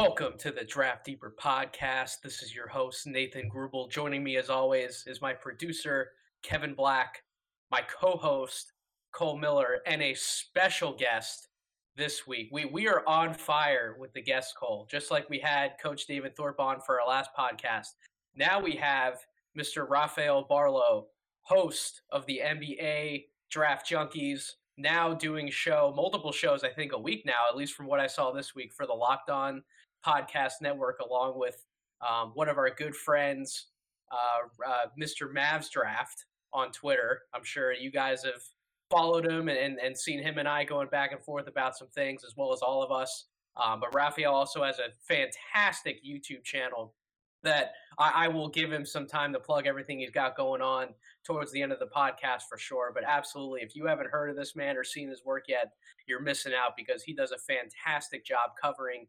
Welcome to the Draft Deeper podcast. This is your host, Nathan Grubel. Joining me, as always, is my producer, Kevin Black, my co-host, Cole Miller, and a special guest this week. We are on fire with the guest, Cole, just like we had Coach David Thorpe on for our last podcast. Now we have Mr. Rafael Barlow, host of the NBA Draft Junkies, now doing multiple shows, I think, a week now, at least from what I saw this week, for the Locked On Podcast Network, along with one of our good friends, Mr. Mavs Draft on Twitter. I'm sure you guys have followed him and seen him and I going back and forth about some things, as well as all of us. But Rafael also has a fantastic YouTube channel that I will give him some time to plug everything he's got going on towards the end of the podcast for sure. But absolutely, if you haven't heard of this man or seen his work yet, you're missing out, because he does a fantastic job covering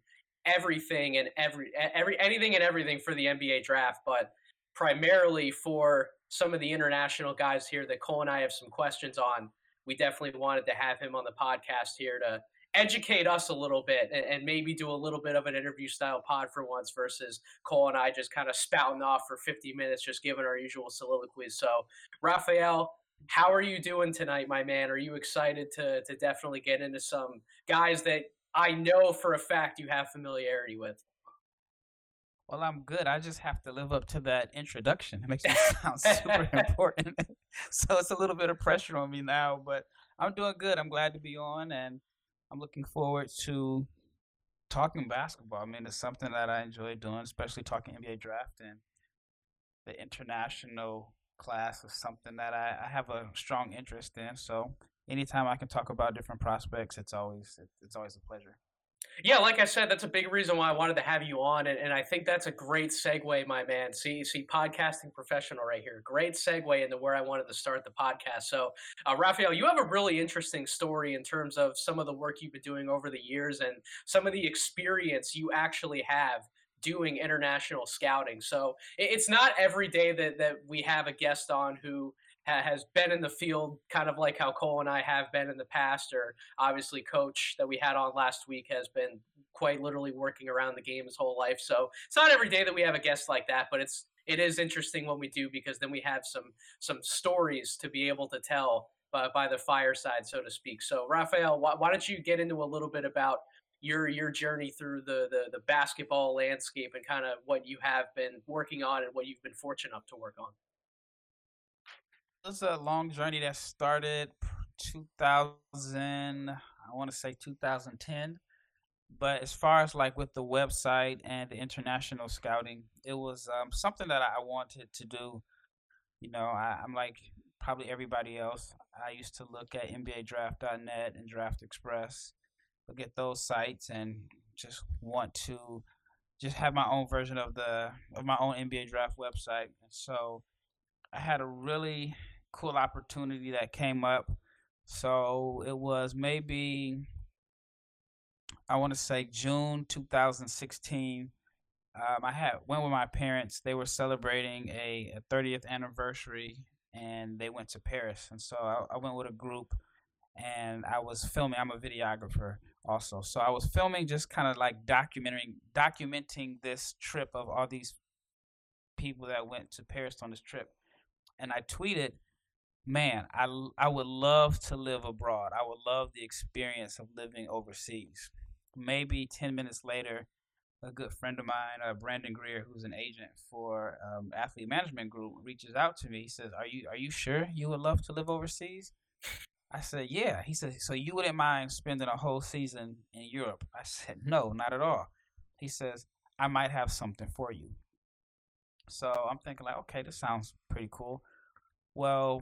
everything and everything for the NBA draft, but primarily for some of the international guys here that Cole and I have some questions on. We definitely wanted to have him on the podcast here to educate us a little bit and maybe do a little bit of an interview style pod for once, versus Cole and I just kind of spouting off for 50 minutes, just giving our usual soliloquies. So Rafael, how are you doing tonight, my man? Are you excited to definitely get into some guys that I know for a fact you have familiarity with? Well, I'm good. I just have to live up to that introduction. It makes me sound super important. So it's a little bit of pressure on me now, but I'm doing good. I'm glad to be on, and I'm looking forward to talking basketball. I mean, it's something that I enjoy doing, especially talking NBA draft, and the international class is something that I have a strong interest in. So anytime I can talk about different prospects, it's always a pleasure. Yeah, like I said, that's a big reason why I wanted to have you on, and I think that's a great segue, my man. See, podcasting professional right here. Great segue into where I wanted to start the podcast. So, Rafael, you have a really interesting story in terms of some of the work you've been doing over the years and some of the experience you actually have doing international scouting. So it's not every day that we have a guest on who has been in the field, kind of like how Cole and I have been in the past, or obviously Coach that we had on last week has been quite literally working around the game his whole life. So it's not every day that we have a guest like that, but it is interesting when we do, because then we have some stories to be able to tell by the fireside, so to speak. So Rafael, why don't you get into a little bit about your journey through the basketball landscape and kind of what you have been working on and what you've been fortunate enough to work on? It was a long journey that started 2010, but as far as like with the website and the international scouting, it was something that I wanted to do. You know, I'm like probably everybody else. I used to look at NBADraft.net and Draft Express, look at those sites, and just want to just have my own version of my own NBA draft website. And so I had a really cool opportunity that came up. So it was maybe, I want to say, June 2016. I went with my parents. They were celebrating a 30th anniversary, and they went to Paris. And so I went with a group, and I was filming. I'm a videographer also. So I was filming, just kind of like documenting this trip of all these people that went to Paris on this trip. And I tweeted, man, I would love to live abroad. I would love the experience of living overseas. Maybe 10 minutes later, a good friend of mine, Brandon Greer, who's an agent for Athlete Management Group, reaches out to me. He says, are you sure you would love to live overseas? I said, yeah. He said, so you wouldn't mind spending a whole season in Europe? I said, no, not at all. He says, I might have something for you. So I'm thinking like, okay, this sounds pretty cool. Well,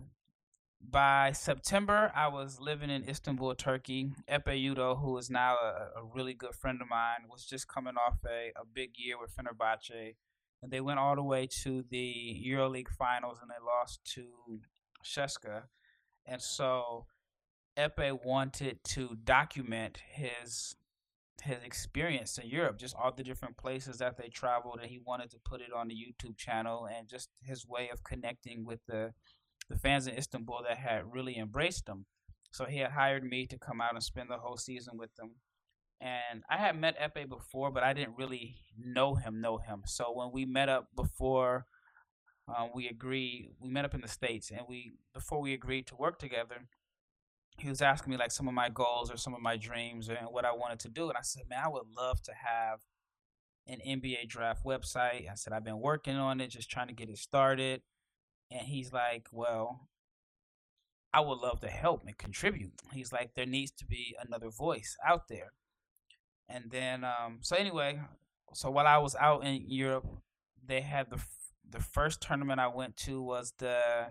by September, I was living in Istanbul, Turkey. Ekpe Udoh, who is now a really good friend of mine, was just coming off a big year with Fenerbahce. And they went all the way to the EuroLeague finals, and they lost to Pokuševski. And so Ekpe wanted to document his experience in Europe, just all the different places that they traveled, and he wanted to put it on the YouTube channel, and just his way of connecting with the fans in Istanbul that had really embraced him. So he had hired me to come out and spend the whole season with them. And I had met Ekpe before, but I didn't really know him. So when we met up before, we met up in the States, and before we agreed to work together, he was asking me like some of my goals or some of my dreams and what I wanted to do. And I said, man, I would love to have an NBA draft website. I said, I've been working on it, just trying to get it started. And he's like, well, I would love to help and contribute. He's like, there needs to be another voice out there. And then, so while I was out in Europe, they had the first tournament I went to was I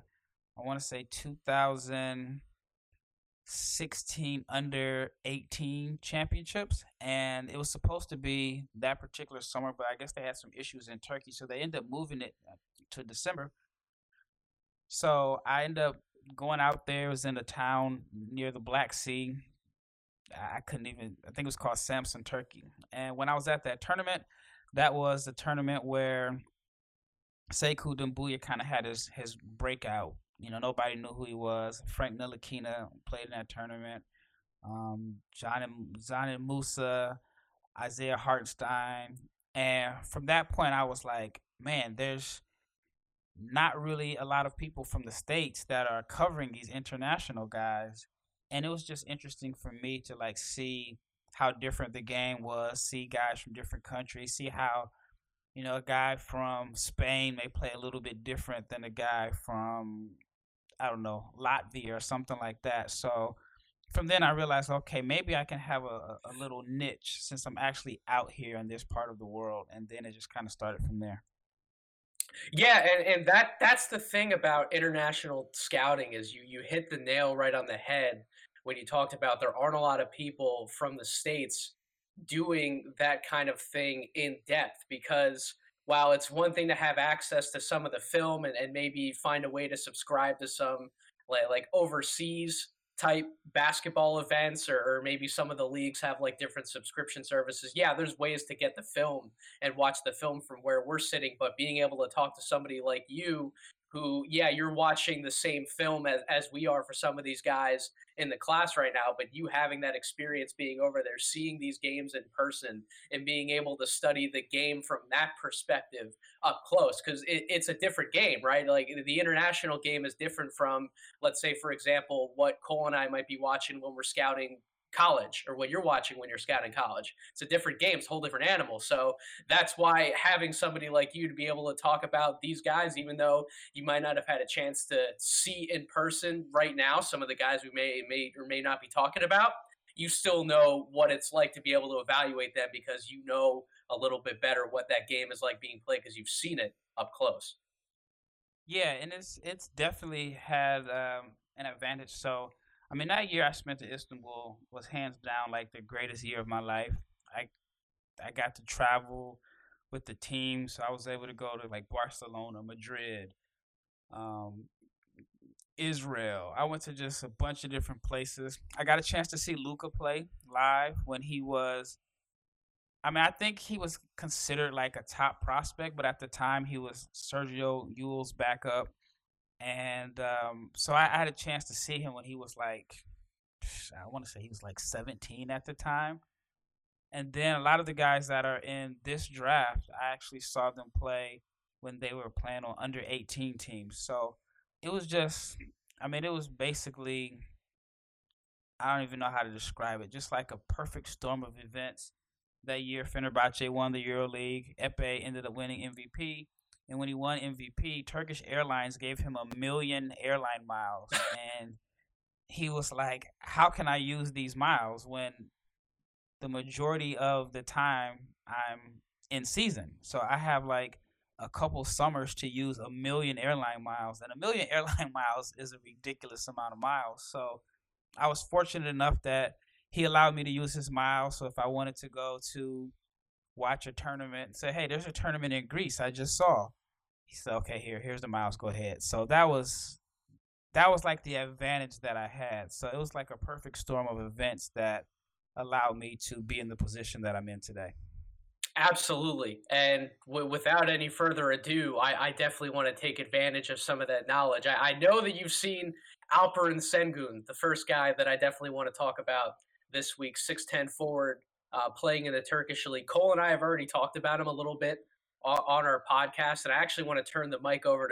want to say 2016 under 18 championships. And it was supposed to be that particular summer, but I guess they had some issues in Turkey. So they ended up moving it to December. So I ended up going out there. It was in a town near the Black Sea. I think it was called Samsun, Turkey. And when I was at that tournament, that was the tournament where Sekou Doumbouya kind of had his breakout. You know, nobody knew who he was. Frank Ntilikina played in that tournament. John and Musa, Isaiah Hartenstein. And from that point, I was like, man, there's not really a lot of people from the States that are covering these international guys. And it was just interesting for me to like see how different the game was, see guys from different countries, see how, you know, a guy from Spain may play a little bit different than a guy from, I don't know, Latvia or something like that. So from then I realized, okay, maybe I can have a little niche since I'm actually out here in this part of the world. And then it just kind of started from there. Yeah, and that's the thing about international scouting is you hit the nail right on the head when you talked about there aren't a lot of people from the States doing that kind of thing in depth, because while it's one thing to have access to some of the film and maybe find a way to subscribe to some like overseas type basketball events or maybe some of the leagues have like different subscription services. Yeah, there's ways to get the film and watch the film from where we're sitting, but being able to talk to somebody like you who, yeah, you're watching the same film as we are for some of these guys in the class right now, but you having that experience being over there, seeing these games in person and being able to study the game from that perspective up close, because it's a different game, right? Like the international game is different from, let's say, for example, what Cole and I might be watching when we're scouting college or what you're watching when you're scouting college. It's a different game. It's a whole different animal. So that's why having somebody like you to be able to talk about these guys, even though you might not have had a chance to see in person right now, some of the guys we may or may not be talking about, you still know what it's like to be able to evaluate them because you know a little bit better what that game is like being played because you've seen it up close. Yeah, and it's definitely had an advantage. So I mean, that year I spent in Istanbul was hands down like the greatest year of my life. I got to travel with the team, so I was able to go to like Barcelona, Madrid, Israel. I went to just a bunch of different places. I got a chance to see Luka play live when he was, I mean, I think he was considered like a top prospect, but at the time he was Sergio Llull's backup. And so I had a chance to see him when he was like, I want to say he was like 17 at the time. And then a lot of the guys that are in this draft, I actually saw them play when they were playing on under 18 teams. So it was just, I mean, it was basically, I don't even know how to describe it, just like a perfect storm of events. That year, Fenerbahce won the EuroLeague. Ekpe ended up winning MVP. And when he won MVP, Turkish Airlines gave him 1 million airline miles. And he was like, how can I use these miles when the majority of the time I'm in season? So I have like a couple summers to use 1 million airline miles. And 1 million airline miles is a ridiculous amount of miles. So I was fortunate enough that he allowed me to use his miles. So if I wanted to go to watch a tournament and say, hey, there's a tournament in Greece I just saw. He said, okay, here's the miles, go ahead. So that was like the advantage that I had. So it was like a perfect storm of events that allowed me to be in the position that I'm in today. Absolutely. And without any further ado, I definitely want to take advantage of some of that knowledge. I know that you've seen Alperen Şengün, the first guy that I definitely want to talk about this week, 6'10" forward playing in the Turkish League. Cole and I have already talked about him a little bit on our podcast, and I actually want to turn the mic over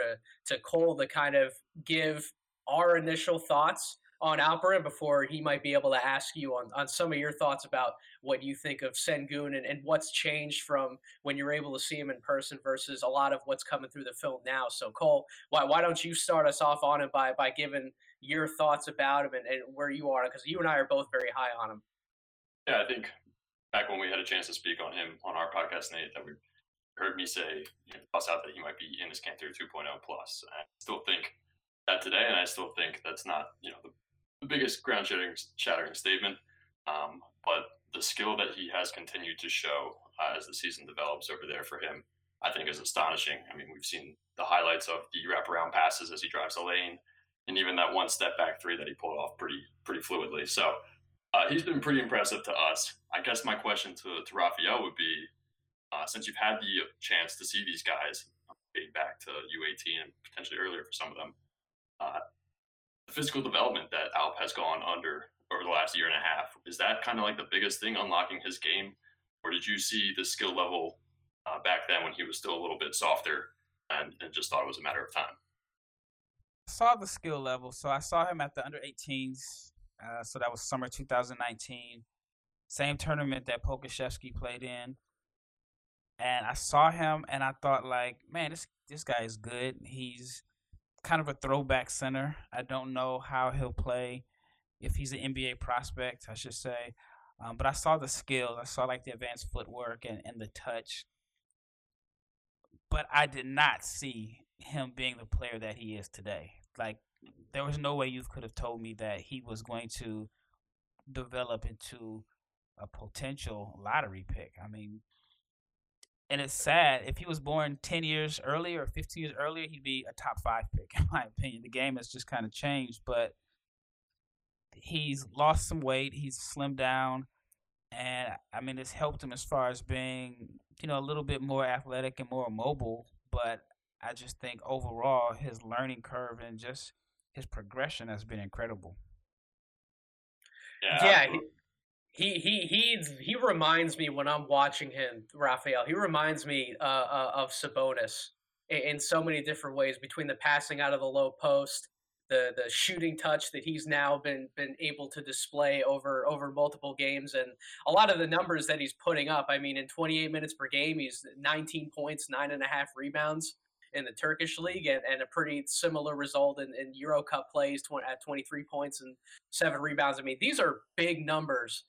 to Cole to kind of give our initial thoughts on Alperen before he might be able to ask you on some of your thoughts about what you think of Şengün and what's changed from when you're able to see him in person versus a lot of what's coming through the film now. So Cole, why don't you start us off on him by giving your thoughts about him and where you are, because you and I are both very high on him. Yeah, I think back when we had a chance to speak on him on our podcast, Nate, that we heard me say, you know, toss out that he might be in this Cantor 2.0 plus. I still think that today, and I still think that's not, you know, the biggest ground-shattering statement, but the skill that he has continued to show as the season develops over there for him, I think is astonishing. I mean, we've seen the highlights of the wraparound passes as he drives the lane, and even that one step back three that he pulled off pretty fluidly. So he's been pretty impressive to us. I guess my question to Rafael would be, since you've had the chance to see these guys dating back to U18 and potentially earlier for some of them, the physical development that Alp has gone under over the last year and a half, is that kind of like the biggest thing unlocking his game? Or did you see the skill level back then when he was still a little bit softer and just thought it was a matter of time? I saw the skill level. So I saw him at the under-18s. So that was summer 2019. Same tournament that Pokuševski played in. And I saw him and I thought, like, man, this guy is good. He's kind of a throwback center. I don't know how he'll play, if he's an NBA prospect, I should say. But I saw the skills. I saw, like, the advanced footwork and the touch. But I did not see him being the player that he is today. Like, there was no way you could have told me that he was going to develop into a potential lottery pick. I mean, and it's sad. If he was born 10 years earlier or 15 years earlier, he'd be a top 5 pick, in my opinion. The game has just kind of changed, but he's lost some weight. He's slimmed down, and, I mean, it's helped him as far as being, you know, a little bit more athletic and more mobile, but I just think overall his learning curve and just his progression has been incredible. Yeah. He reminds me, when I'm watching him, Rafael, he reminds me of Sabonis in so many different ways, between the passing out of the low post, the shooting touch that he's now been able to display over multiple games, and a lot of the numbers that he's putting up. I mean, in 28 minutes per game, he's 19 points, 9.5 rebounds in the Turkish League, and a pretty similar result in Euro Cup plays at 23 points and 7 rebounds. I mean, these are big numbers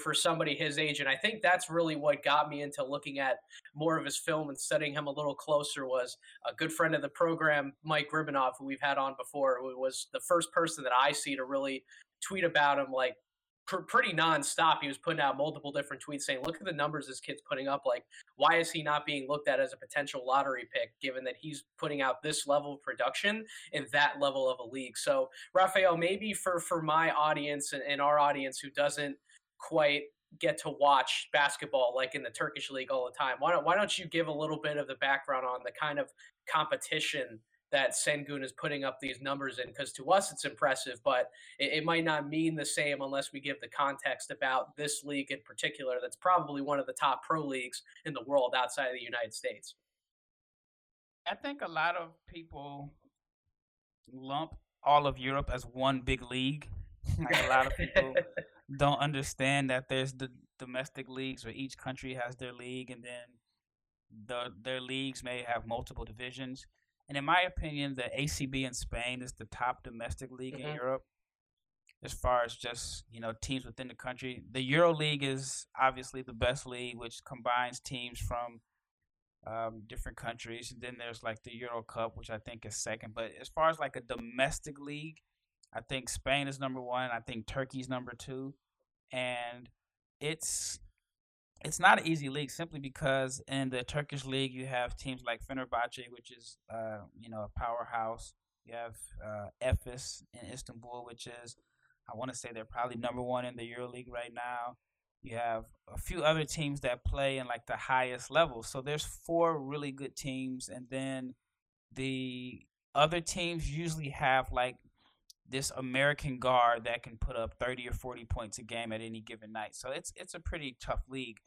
for somebody his age. And I think that's really what got me into looking at more of his film and studying him a little closer. Was a good friend of the program, Mike Ribanoff, who we've had on before, who was the first person that I see to really tweet about him, like, pretty nonstop. He was putting out multiple different tweets saying, look at the numbers this kid's putting up. Like, why is he not being looked at as a potential lottery pick, given that he's putting out this level of production in that level of a league? So, Rafael, maybe for my audience and our audience who doesn't quite get to watch basketball like in the Turkish League all the time, why don't you give a little bit of the background on the kind of competition that Şengün is putting up these numbers in? Because to us it's impressive, but it might not mean the same unless we give the context about this league in particular, that's probably one of the top pro leagues in the world outside of the United States. I think a lot of people lump all of Europe as one big league. Like, a lot of people don't understand that there's the domestic leagues where each country has their league, and then their leagues may have multiple divisions. And in my opinion, the ACB in Spain is the top domestic league in Europe, as far as just, you know, teams within the country. The EuroLeague is obviously the best league, which combines teams from different countries. And then there's, like, the Euro Cup, which I think is second. But as far as, like, a domestic league, I think Spain is number one. I think Turkey's number two. And it's not an easy league, simply because in the Turkish League you have teams like Fenerbahce, which is, a powerhouse. You have Efes in Istanbul, which is, I want to say they're probably number one in the EuroLeague right now. You have a few other teams that play in, like, the highest level. So there's 4 really good teams. And then the other teams usually have, like, this American guard that can put up 30 or 40 points a game at any given night. So it's a pretty tough league.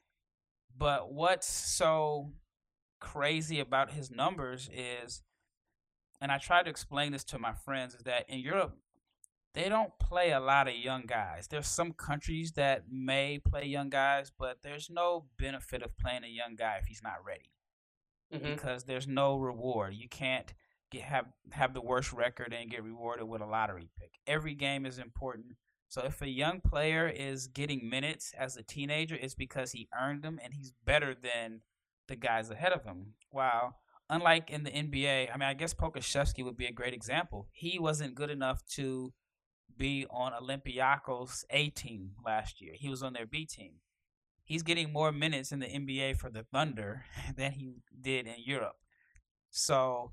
But what's so crazy about his numbers is, and I tried to explain this to my friends, is that in Europe, they don't play a lot of young guys. There's some countries that may play young guys, but there's no benefit of playing a young guy if he's not ready. Mm-hmm. Because there's no reward. You can't have the worst record and get rewarded with a lottery pick. Every game is important. So if a young player is getting minutes as a teenager, it's because he earned them and he's better than the guys ahead of him. Wow. Unlike in the NBA, I mean, I guess Pokuševski would be a great example. He wasn't good enough to be on Olympiakos' A team last year. He was on their B team. He's getting more minutes in the NBA for the Thunder than he did in Europe. So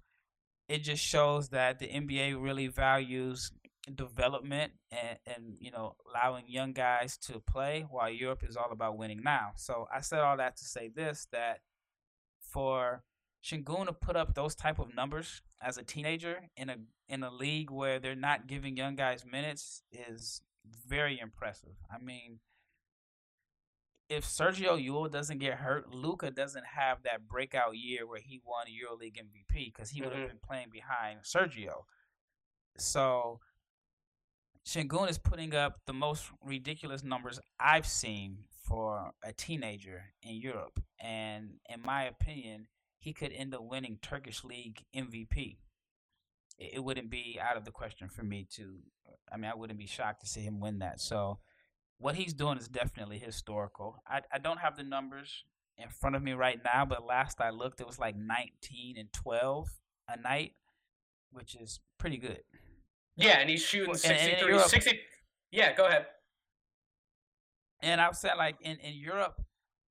it just shows that the NBA really values development and you know, allowing young guys to play, while Europe is all about winning now. So I said all that to say this, that for Şengün to put up those type of numbers as a teenager in a league where they're not giving young guys minutes is very impressive. I mean, if Sergio Llull doesn't get hurt, Luka doesn't have that breakout year where he won EuroLeague MVP, because he would have been playing behind Sergio. So Şengün is putting up the most ridiculous numbers I've seen for a teenager in Europe. And in my opinion, he could end up winning Turkish League MVP. It wouldn't be out of the question for me to, I mean, I wouldn't be shocked to see him win that. So what he's doing is definitely historical. I don't have the numbers in front of me right now, but last I looked, it was like 19 and 12 a night, which is pretty good. Yeah, and he's shooting 63. Yeah, go ahead. And I was saying, like, in Europe,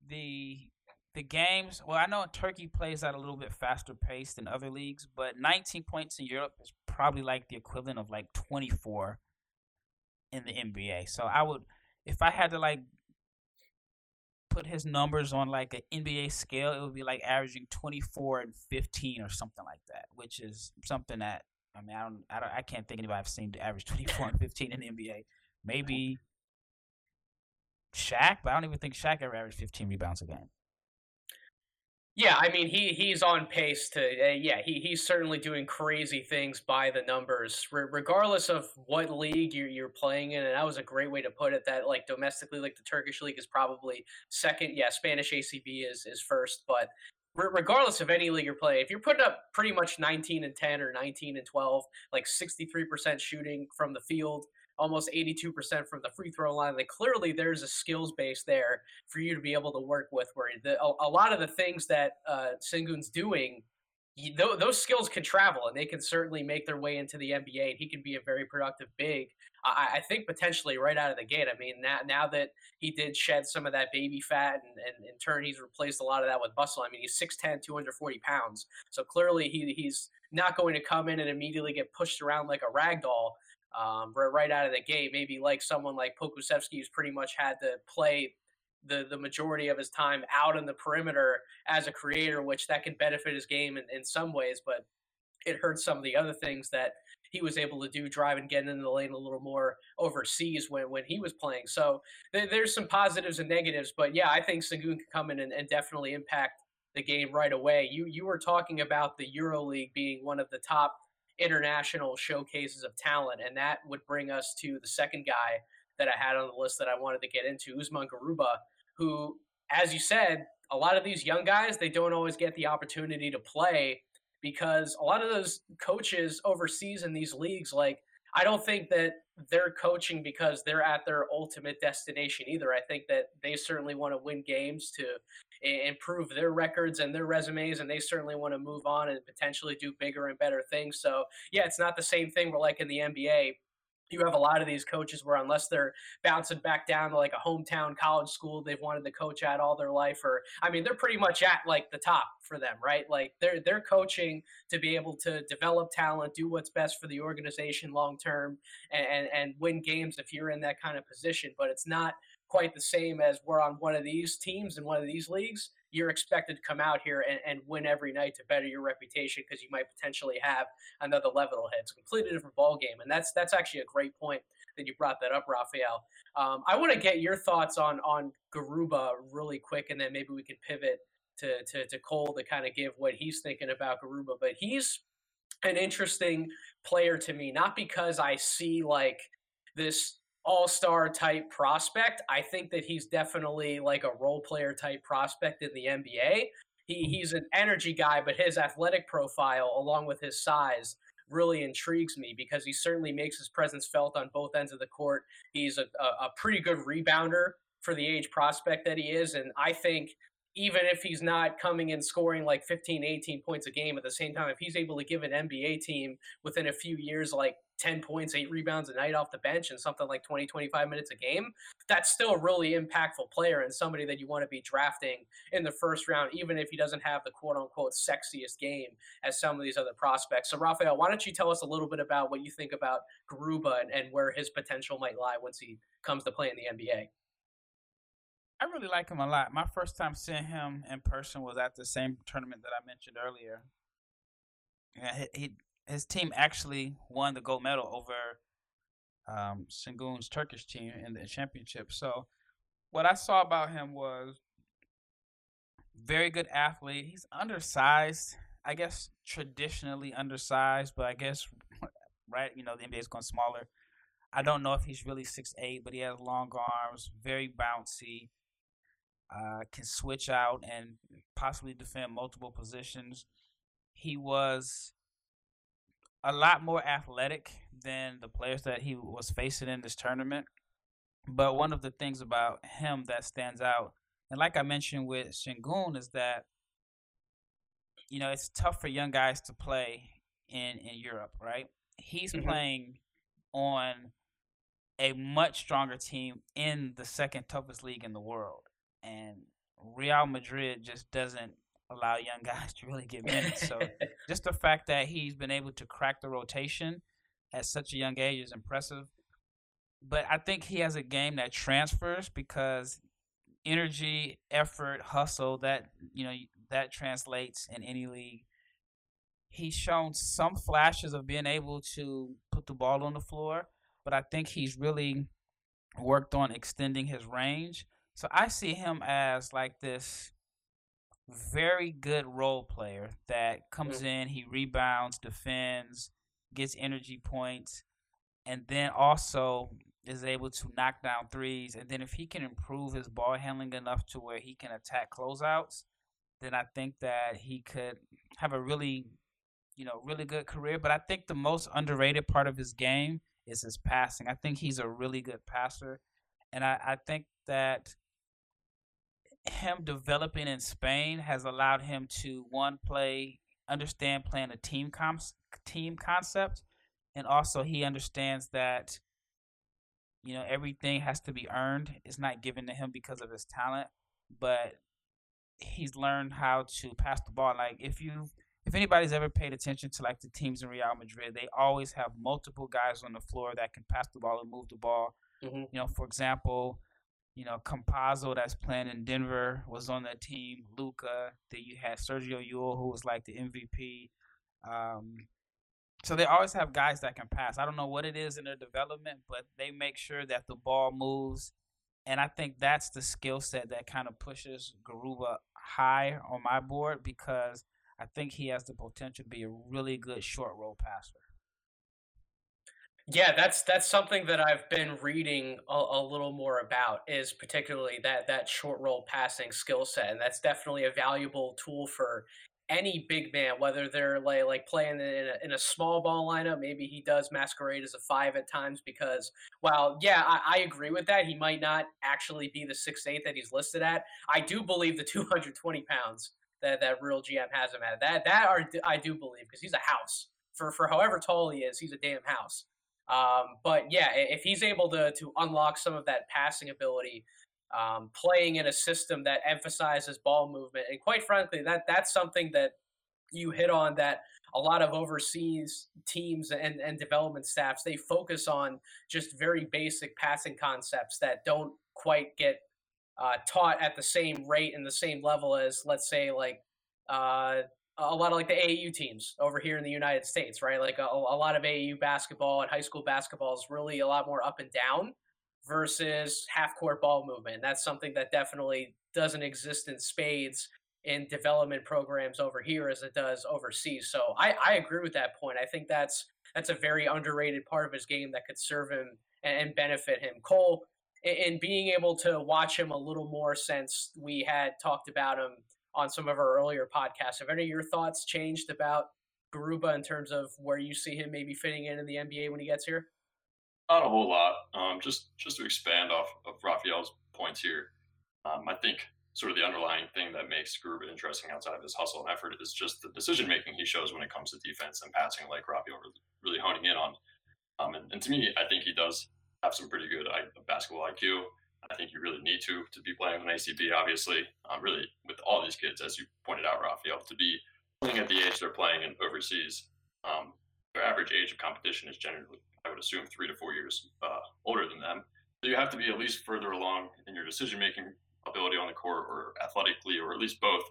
the games, well, I know Turkey plays at a little bit faster pace than other leagues, but 19 points in Europe is probably like the equivalent of like 24 in the NBA. So I would, if I had to like put his numbers on like an NBA scale, it would be like averaging 24 and 15 or something like that, which is something that, I mean, I can't think anybody I've seen to average 24 and 15 in the NBA. Maybe Shaq, but I don't even think Shaq ever averaged 15 rebounds a game. Yeah, I mean, he's on pace to, he's certainly doing crazy things by the numbers, regardless of what league you're playing in. And that was a great way to put it, that like domestically, like the Turkish league is probably second. Yeah, Spanish ACB is first, but regardless of any league you're playing, if you're putting up pretty much 19 and 10 or 19 and 12, like 63% shooting from the field, almost 82% from the free throw line, like clearly there's a skills base there for you to be able to work with, where a lot of the things that Şengün's doing, those skills can travel and they can certainly make their way into the NBA, and he can be a very productive big, I think, potentially right out of the gate. I mean, now that he did shed some of that baby fat and in turn he's replaced a lot of that with muscle. I mean, he's 6'10", 240 pounds. So clearly he's not going to come in and immediately get pushed around like a rag doll. Right out of the gate, maybe like someone like Pokuševski, who's pretty much had to play the majority of his time out in the perimeter as a creator, which that can benefit his game in some ways, but it hurts some of the other things that he was able to do, drive and get into the lane a little more overseas when he was playing. So there's some positives and negatives, but yeah, I think Şengün can come in and definitely impact the game right away. You were talking about the EuroLeague being one of the top international showcases of talent, and that would bring us to the second guy that I had on the list that I wanted to get into, Usman Garuba, who, as you said, a lot of these young guys, they don't always get the opportunity to play because a lot of those coaches overseas in these leagues, like, I don't think that they're coaching because they're at their ultimate destination either. I think that they certainly want to win games to improve their records and their resumes, and they certainly want to move on and potentially do bigger and better things. So, yeah, it's not the same thing where, like, in the NBA, you have a lot of these coaches where unless they're bouncing back down to, like, a hometown college school they've wanted to coach at all their life, or, I mean, they're pretty much at, like, the top for them, right? Like, they're coaching to be able to develop talent, do what's best for the organization long-term, and win games if you're in that kind of position. But it's not quite the same as we're on one of these teams in one of these leagues. you're expected to come out here and win every night to better your reputation, because you might potentially have another level hit. It's a completely different ballgame, and that's actually a great point that you brought that up, Rafael. I want to get your thoughts on Garuba really quick, and then maybe we can pivot to Cole to kind of give what he's thinking about Garuba. But he's an interesting player to me, not because I see like this all-star type prospect. I think that he's definitely like a role player type prospect in the NBA. He's an energy guy, but his athletic profile along with his size really intrigues me, because he certainly makes his presence felt on both ends of the court. He's a pretty good rebounder for the age prospect that he is, and I think even if he's not coming and scoring like 15, 18 points a game at the same time, if he's able to give an NBA team within a few years like 10 points, 8 rebounds a night off the bench and something like 20, 25 minutes a game, that's still a really impactful player and somebody that you want to be drafting in the first round, even if he doesn't have the quote-unquote sexiest game as some of these other prospects. So, Rafael, why don't you tell us a little bit about what you think about Garuba and where his potential might lie once he comes to play in the NBA? I really like him a lot. My first time seeing him in person was at the same tournament that I mentioned earlier. Yeah, his team actually won the gold medal over Şengün's Turkish team in the championship. So what I saw about him was very good athlete. He's undersized, I guess traditionally undersized, but I guess, right, you know, the NBA is going smaller. I don't know if he's really 6'8", but he has long arms, very bouncy. Can switch out and possibly defend multiple positions. He was a lot more athletic than the players that he was facing in this tournament. But one of the things about him that stands out, and like I mentioned with Şengün, is that, you know, it's tough for young guys to play in Europe, right? He's playing on a much stronger team in the second toughest league in the world. And Real Madrid just doesn't allow young guys to really get minutes. So just the fact that he's been able to crack the rotation at such a young age is impressive. But I think he has a game that transfers, because energy, effort, hustle, that, you know, that translates in any league. He's shown some flashes of being able to put the ball on the floor, but I think he's really worked on extending his range. So I see him as like this very good role player that comes in, he rebounds, defends, gets energy points, and then also is able to knock down threes. And then if he can improve his ball handling enough to where he can attack closeouts, then I think that he could have a really, you know, really good career. But I think the most underrated part of his game is his passing. I think he's a really good passer. And I think that him developing in Spain has allowed him to, one, understand playing a team concept, and also he understands that, you know, everything has to be earned. It's not given to him because of his talent, but he's learned how to pass the ball. Like if anybody's ever paid attention to like the teams in Real Madrid, they always have multiple guys on the floor that can pass the ball and move the ball. You know, for example, you know, Campazzo that's playing in Denver was on that team. Luka. Then you had Sergio Llull, who was like the MVP. So they always have guys that can pass. I don't know what it is in their development, but they make sure that the ball moves. And I think that's the skill set that kind of pushes Garuba high on my board, because I think he has the potential to be a really good short roll passer. Yeah, that's something that I've been reading a little more about, is particularly that short roll passing skill set. And that's definitely a valuable tool for any big man, whether they're like playing in a small ball lineup. Maybe he does masquerade as a 5 at times, because while, yeah, I agree with that, he might not actually be the 6'8" that he's listed at. I do believe the 220 pounds that real GM has him at. I do believe, because he's a house. For however tall he is, he's a damn house. But yeah, if he's able to unlock some of that passing ability, playing in a system that emphasizes ball movement, and quite frankly, that's something that you hit on that a lot of overseas teams and development staffs, they focus on just very basic passing concepts that don't quite get taught at the same rate and the same level as, let's say, like a lot of like the AAU teams over here in the United States, right? Like a lot of AAU basketball and high school basketball is really a lot more up and down versus half-court ball movement. That's something that definitely doesn't exist in spades in development programs over here as it does overseas. So I agree with that point. I think that's a very underrated part of his game that could serve him and benefit him. Cole, in being able to watch him a little more since we had talked about him on some of our earlier podcasts, have any of your thoughts changed about Garuba in terms of where you see him maybe fitting in the NBA when he gets here? Not a whole lot. Just to expand off of Rafael's points here, I think sort of the underlying thing that makes Garuba interesting outside of his hustle and effort is just the decision-making he shows when it comes to defense and passing, like Rafael really honing in on. And to me, I think he does have some pretty good basketball IQ. I think you really need to be playing with an ACB, obviously, really with all these kids, as you pointed out, Rafael, to be playing at the age they're playing in overseas. Their average age of competition is generally, I would assume, 3 to 4 years older than them. So you have to be at least further along in your decision-making ability on the court or athletically, or at least both.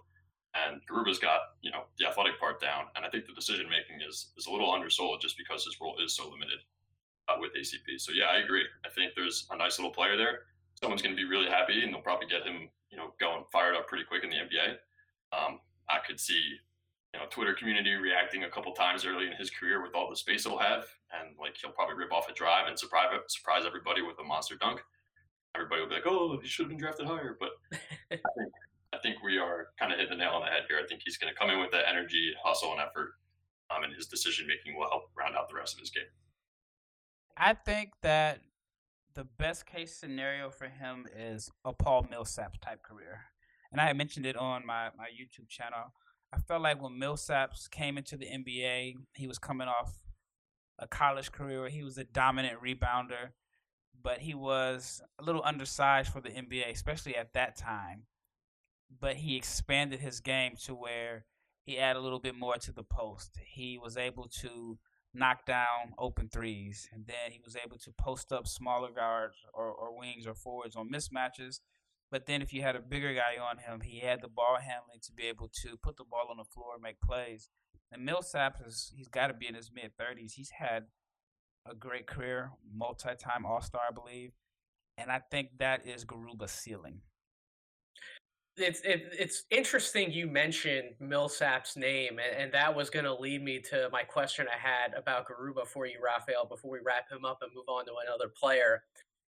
And Garuba's got, you know, the athletic part down. And I think the decision-making is a little undersold just because his role is so limited with ACP. So yeah, I agree. I think there's a nice little player there. Someone's going to be really happy, and they'll probably get him, you know, going fired up pretty quick in the NBA. I could see, you know, Twitter community reacting a couple times early in his career with all the space he'll have, and like he'll probably rip off a drive and surprise everybody with a monster dunk. Everybody will be like, "Oh, he should have been drafted higher." But I think we are kind of hitting the nail on the head here. I think he's going to come in with that energy, hustle, and effort, and his decision making will help round out the rest of his game. I think that the best case scenario for him is a Paul Millsap type career. And I had mentioned it on my YouTube channel. I felt like when Millsap came into the NBA, he was coming off a college career where he was a dominant rebounder, but he was a little undersized for the NBA, especially at that time. But he expanded his game to where he added a little bit more to the post. He was able to knock down open threes, and then he was able to post up smaller guards or wings or forwards on mismatches. But then if you had a bigger guy on him, he had the ball handling to be able to put the ball on the floor and make plays. And Millsap, he's got to be in his mid-30s. He's had a great career, multi-time All-Star, I believe. And I think that is Garuba's ceiling. It's interesting you mentioned Millsap's name, and that was going to lead me to my question I had about Garuba for you, Rafael, before we wrap him up and move on to another player,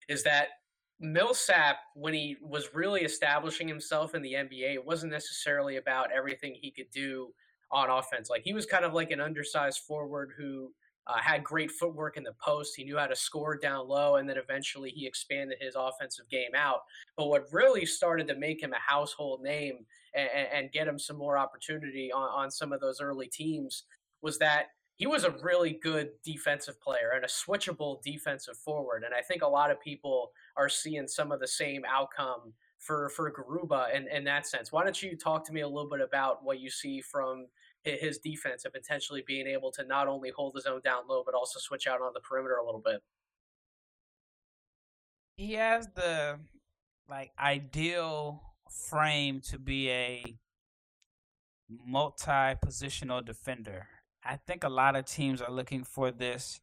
is that Millsap, when he was really establishing himself in the NBA, it wasn't necessarily about everything he could do on offense. Like, he was kind of like an undersized forward who had great footwork in the post. He knew how to score down low, and then eventually he expanded his offensive game out. But what really started to make him a household name and get him some more opportunity on some of those early teams was that he was a really good defensive player and a switchable defensive forward. And I think a lot of people are seeing some of the same outcome for Garuba in that sense. Why don't you talk to me a little bit about what you see from his defense and potentially being able to not only hold his own down low, but also switch out on the perimeter a little bit? He has the ideal frame to be a multi-positional defender. I think a lot of teams are looking for this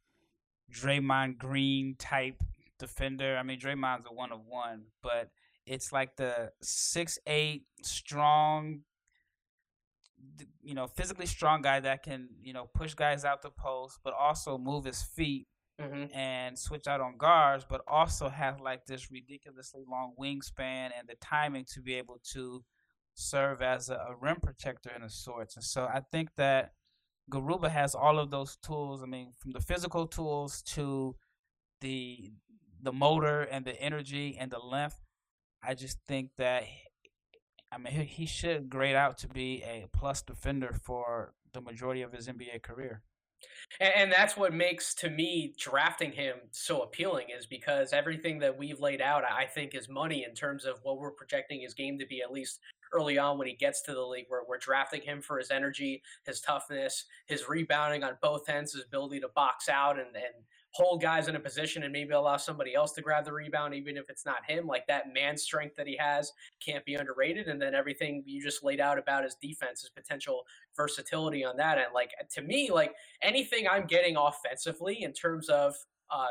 Draymond Green type defender. I mean, Draymond's a one of one, but it's like the 6'8", strong, you know, physically strong guy that can, you know, push guys out the post, but also move his feet and switch out on guards, but also have like this ridiculously long wingspan and the timing to be able to serve as a rim protector in a sorts. And so I think that Garuba has all of those tools. I mean, from the physical tools to the motor and the energy and the length. I just think that, I mean, he should grade out to be a plus defender for the majority of his NBA career. And that's what makes, to me, drafting him so appealing, is because everything that we've laid out, I think, is money in terms of what we're projecting his game to be, at least early on when he gets to the league. We're drafting him for his energy, his toughness, his rebounding on both ends, his ability to box out and hold guys in a position and maybe allow somebody else to grab the rebound, even if it's not him. Like, that man strength that he has can't be underrated. And then everything you just laid out about his defense, his potential versatility on that. And like, to me, like, anything I'm getting offensively in terms of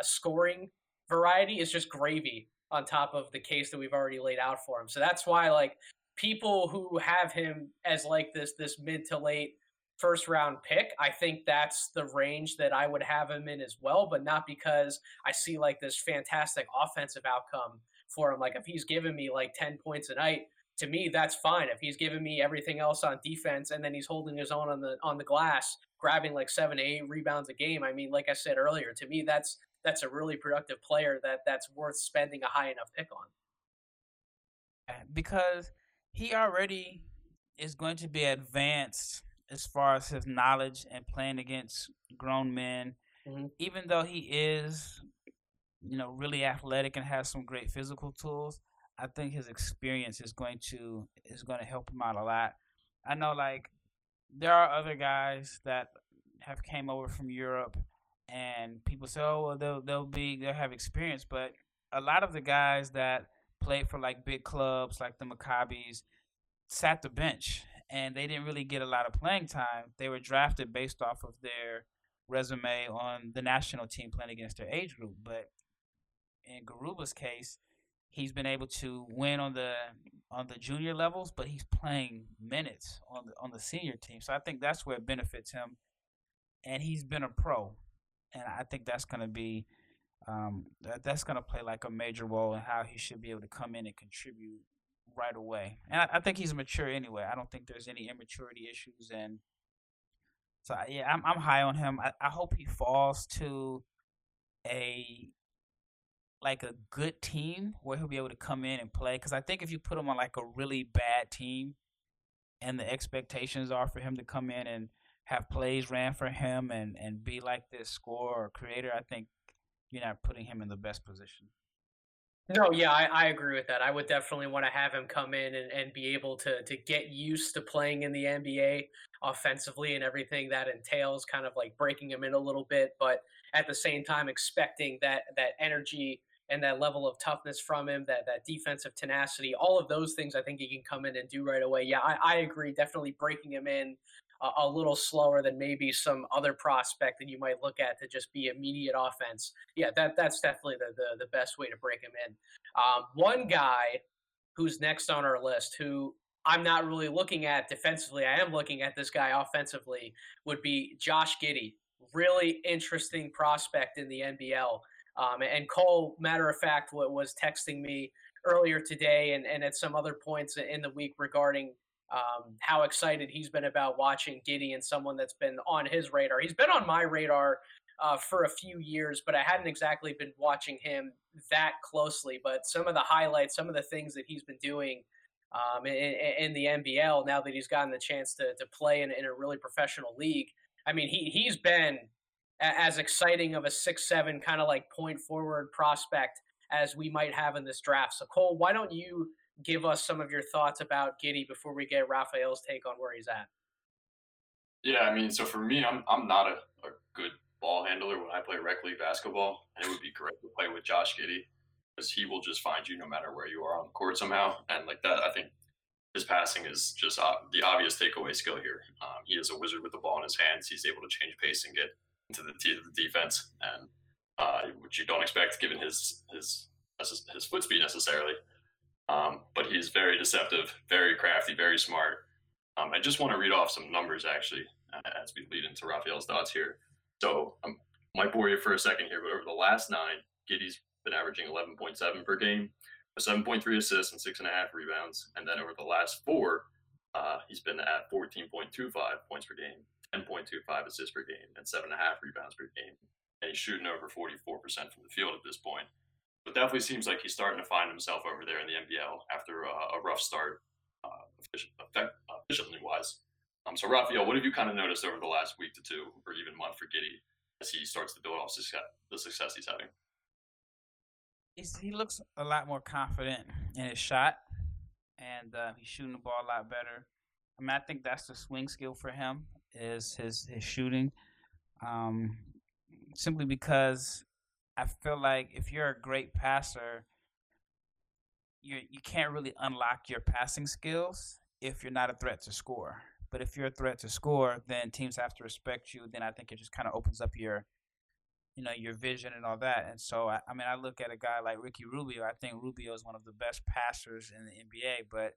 scoring variety is just gravy on top of the case that we've already laid out for him. So that's why, like, people who have him as like this mid to late first round pick, I think that's the range that I would have him in as well, but not because I see like this fantastic offensive outcome for him. Like, if he's giving me like 10 points a night, to me, that's fine. If he's giving me everything else on defense and then he's holding his own on the glass, grabbing like 7 to 8 rebounds a game, I mean, like I said earlier, to me, that's a really productive player that's worth spending a high enough pick on. Because he already is going to be advanced as far as his knowledge and playing against grown men, mm-hmm. even though he is, you know, really athletic and has some great physical tools. I think his experience is going to help him out a lot. I know, like, there are other guys that have came over from Europe, and people say, "Oh, well, they'll have experience," but a lot of the guys that played for like big clubs, like the Maccabies, sat the bench. And they didn't really get a lot of playing time. They were drafted based off of their resume on the national team playing against their age group. But in Garuba's case, he's been able to win on the junior levels, but he's playing minutes on the senior team. So I think that's where it benefits him. And he's been a pro, and I think that's going to be that's going to play like a major role in how he should be able to come in and contribute right away. And I think he's mature anyway. I don't think there's any immaturity issues. And so, yeah, I'm high on him. I hope he falls to a good team where he'll be able to come in and play. Because I think if you put him on like a really bad team and the expectations are for him to come in and have plays ran for him and be like this scorer or creator, I think you're not putting him in the best position. No, yeah, I agree with that. I would definitely want to have him come in and be able to get used to playing in the NBA offensively and everything that entails, kind of like breaking him in a little bit, but at the same time expecting that energy and that level of toughness from him, that defensive tenacity, all of those things I think he can come in and do right away. Yeah, I agree. Definitely breaking him in a little slower than maybe some other prospect that you might look at to just be immediate offense. Yeah, that's definitely the best way to break him in. One guy who's next on our list, who I'm not really looking at defensively, I am looking at this guy offensively, would be Josh Giddey. Really interesting prospect in the NBL. And Cole, matter of fact, was texting me earlier today and at some other points in the week regarding how excited he's been about watching Giddey, and someone that's been on his radar. He's been on my radar for a few years, but I hadn't exactly been watching him that closely. But some of the highlights, some of the things that he's been doing in the NBL now that he's gotten the chance to play in a really professional league, I mean, he's been as exciting of a 6'7" kind of like point forward prospect as we might have in this draft. So Cole, why don't you give us some of your thoughts about Giddey before we get Rafael's take on where he's at? Yeah, I mean, so for me, I'm not a good ball handler when I play rec league basketball, and it would be great to play with Josh Giddey because he will just find you no matter where you are on the court somehow. And like that, I think his passing is just the obvious takeaway skill here. He is a wizard with the ball in his hands. He's able to change pace and get into the teeth of the defense, and which you don't expect given his foot speed necessarily. But he's very deceptive, very crafty, very smart. I just want to read off some numbers, actually, as we lead into Rafael's thoughts here. So I might bore you for a second here, but over the last 9, Giddey's been averaging 11.7 per game, 7.3 assists and 6.5 rebounds. And then over the last 4, he's been at 14.25 points per game, 10.25 assists per game, and 7.5 rebounds per game. And he's shooting over 44% from the field at this point. But definitely seems like he's starting to find himself over there in the NBL after a rough start, efficiently-wise. So, Rafael, what have you kind of noticed over the last week to 2, or even month for Giddey, as he starts to build off the success he's having? He looks a lot more confident in his shot. and he's shooting the ball a lot better. I mean, I think that's the swing skill for him, is his shooting. Simply because I feel like if you're a great passer, you can't really unlock your passing skills if you're not a threat to score. But if you're a threat to score, then teams have to respect you. Then I think it just kind of opens up your vision and all that. And so, I look at a guy like Ricky Rubio. I think Rubio is one of the best passers in the NBA, but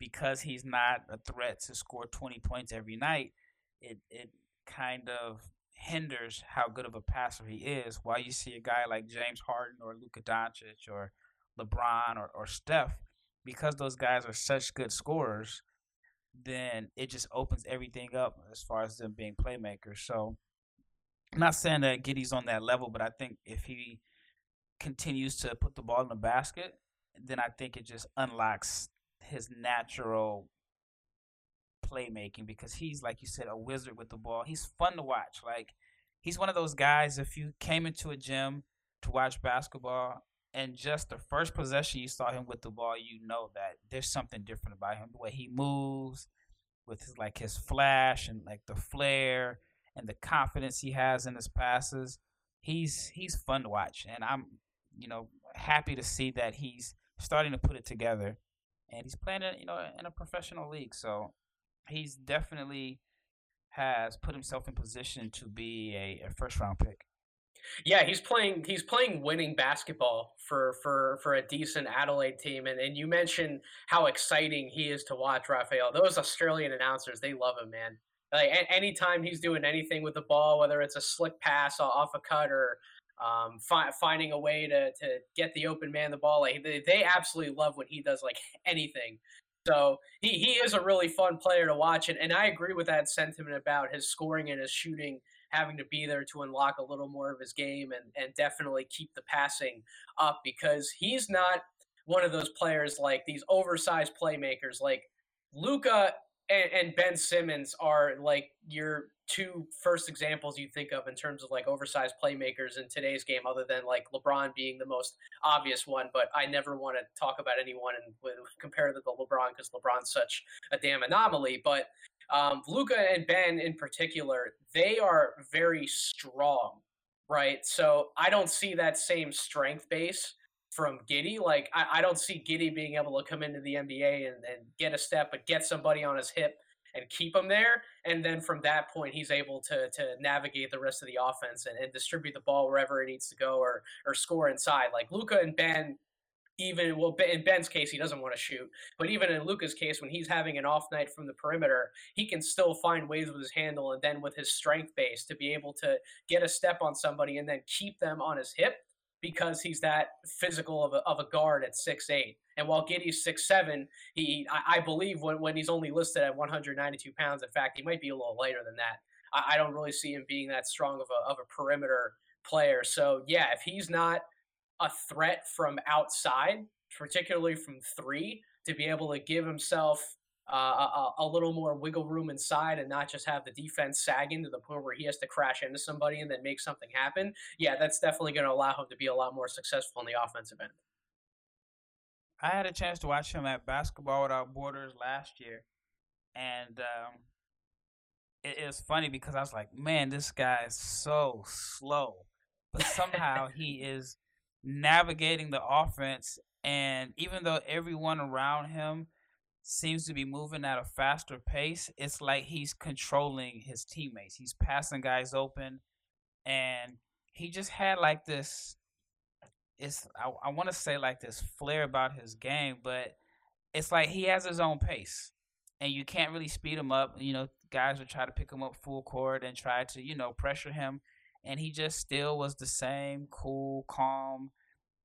because he's not a threat to score 20 points every night, it kind of hinders how good of a passer he is. While you see a guy like James Harden or Luka Doncic or LeBron or Steph, because those guys are such good scorers, then it just opens everything up as far as them being playmakers. So I'm not saying that Giddey's on that level, but I think if he continues to put the ball in the basket, then I think it just unlocks his natural playmaking, because he's, like you said, a wizard with the ball. He's fun to watch. Like, he's one of those guys, if you came into a gym to watch basketball and just the first possession you saw him with the ball, you know that there's something different about him. The way he moves, with his flash and the flair and the confidence he has in his passes, he's fun to watch. And I'm, happy to see that he's starting to put it together, and he's playing in a professional league. So he's definitely has put himself in position to be a first round pick. Yeah, he's playing winning basketball for a decent Adelaide team. And you mentioned how exciting he is to watch, Rafael. Those Australian announcers, they love him, man. Like, anytime he's doing anything with the ball, whether it's a slick pass off a cut or finding a way to get the open man the ball, they absolutely love what he does, like anything. So he is a really fun player to watch. And I agree with that sentiment about his scoring and his shooting having to be there to unlock a little more of his game and definitely keep the passing up, because he's not one of those players like these oversized playmakers. Like Luka and Ben Simmons are like your two first examples you think of in terms of like oversized playmakers in today's game, other than like LeBron being the most obvious one. But I never want to talk about anyone and compare them to LeBron, because LeBron's such a damn anomaly. But Luka and Ben in particular, they are very strong, right? So I don't see that same strength base from Giddey. Like, I don't see Giddey being able to come into the NBA and get a step, but get somebody on his hip and keep him there. And then from that point, he's able to navigate the rest of the offense and distribute the ball wherever it needs to go or score inside. Like Luka and Ben, in Ben's case, he doesn't want to shoot, but even in Luka's case, when he's having an off night from the perimeter, he can still find ways with his handle and then with his strength base to be able to get a step on somebody and then keep them on his hip, because he's that physical of a guard at 6'8". And while Giddey's 6'7", I believe when he's only listed at 192 pounds, in fact, he might be a little lighter than that. I don't really see him being that strong of a perimeter player. So yeah, if he's not a threat from outside, particularly from three, to be able to give himself a little more wiggle room inside and not just have the defense sagging to the point where he has to crash into somebody and then make something happen. Yeah, that's definitely going to allow him to be a lot more successful in the offensive end. I had a chance to watch him at Basketball Without Borders last year, and it was funny because I was like, man, this guy is so slow, but somehow he is navigating the offense, and even though everyone around him seems to be moving at a faster pace, it's like he's controlling his teammates. He's passing guys open, and he just had I want to say this flair about his game, but it's like he has his own pace, and you can't really speed him up. Guys would try to pick him up full court and try to pressure him. And he just still was the same, cool, calm,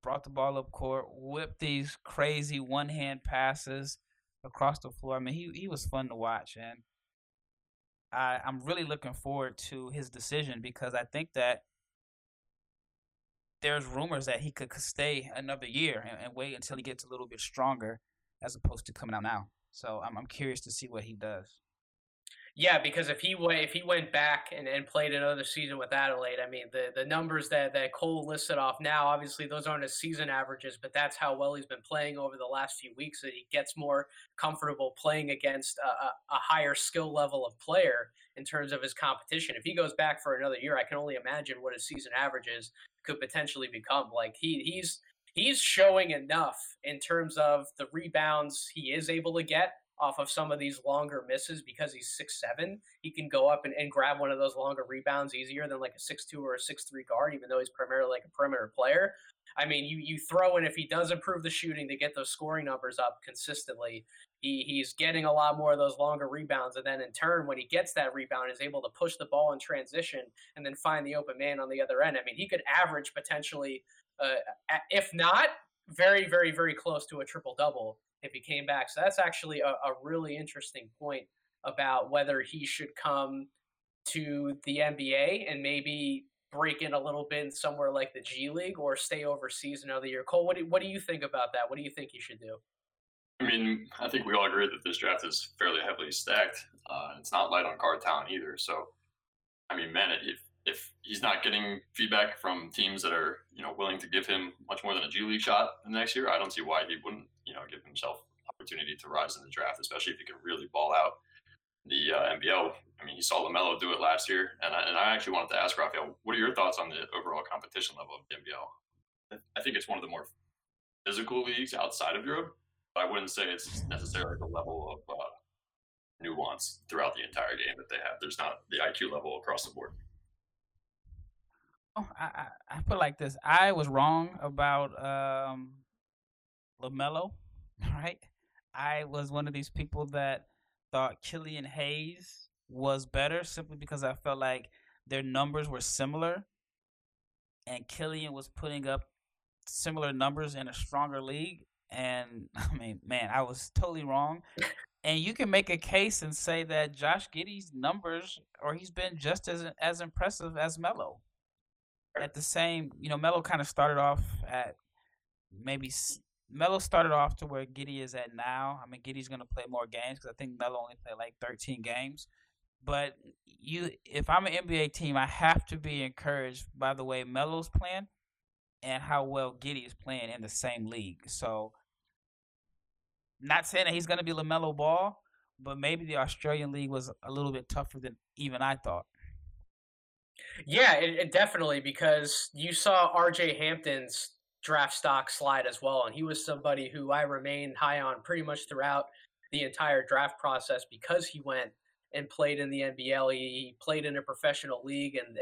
brought the ball up court, whipped these crazy one-hand passes across the floor. I mean, he was fun to watch. And I'm really looking forward to his decision, because I think that there's rumors that he could stay another year and wait until he gets a little bit stronger as opposed to coming out now. So I'm curious to see what he does. Yeah, because if he went back and played another season with Adelaide, I mean, the numbers that Cole listed off now, obviously those aren't his season averages, but that's how well he's been playing over the last few weeks, that he gets more comfortable playing against a higher skill level of player in terms of his competition. If he goes back for another year, I can only imagine what his season averages could potentially become. Like he's showing enough in terms of the rebounds he is able to get off of some of these longer misses, because he's 6'7", he can go up and grab one of those longer rebounds easier than like a 6'2 or a 6'3 guard, even though he's primarily like a perimeter player. I mean, you throw in, if he does improve the shooting to get those scoring numbers up consistently, he's getting a lot more of those longer rebounds, and then in turn, when he gets that rebound, is able to push the ball in transition and then find the open man on the other end. I mean, he could average potentially, if not, very, very, very close to a triple-double if he came back. So that's actually a really interesting point about whether he should come to the NBA and maybe break in a little bit somewhere like the G League, or stay overseas another year. Cole, what do you think about that? What do you think he should do? I mean, I think we all agree that this draft is fairly heavily stacked. It's not light on guard talent either. So, I mean, man, if he's not getting feedback from teams that are, you know, willing to give him much more than a G League shot the next year, I don't see why he wouldn't, you know, give himself opportunity to rise in the draft, especially if he can really ball out the NBL. I mean, he saw LaMelo do it last year, and I actually wanted to ask Rafael, what are your thoughts on the overall competition level of the NBL? I think it's one of the more physical leagues outside of Europe, but I wouldn't say it's necessarily the level of nuance throughout the entire game that they have. There's not the IQ level across the board. I put it like this. I was wrong about LaMelo, right? I was one of these people that thought Killian Hayes was better, simply because I felt like their numbers were similar, and Killian was putting up similar numbers in a stronger league. And, I mean, man, I was totally wrong. And you can make a case and say that Josh Giddey's numbers, or he's been just as impressive as Melo. At the same, you know, Melo kind of started off at maybe Melo started off to where Giddey is at now. I mean, Giddey's going to play more games, because I think Melo only played like 13 games. But if I'm an NBA team, I have to be encouraged by the way Melo's playing and how well Giddey is playing in the same league. So, not saying that he's going to be LaMelo Ball, but maybe the Australian league was a little bit tougher than even I thought. Yeah, it definitely, because you saw RJ Hampton's draft stock slide as well, and he was somebody who I remained high on pretty much throughout the entire draft process, because he went and played in the NBL. He played in a professional league, and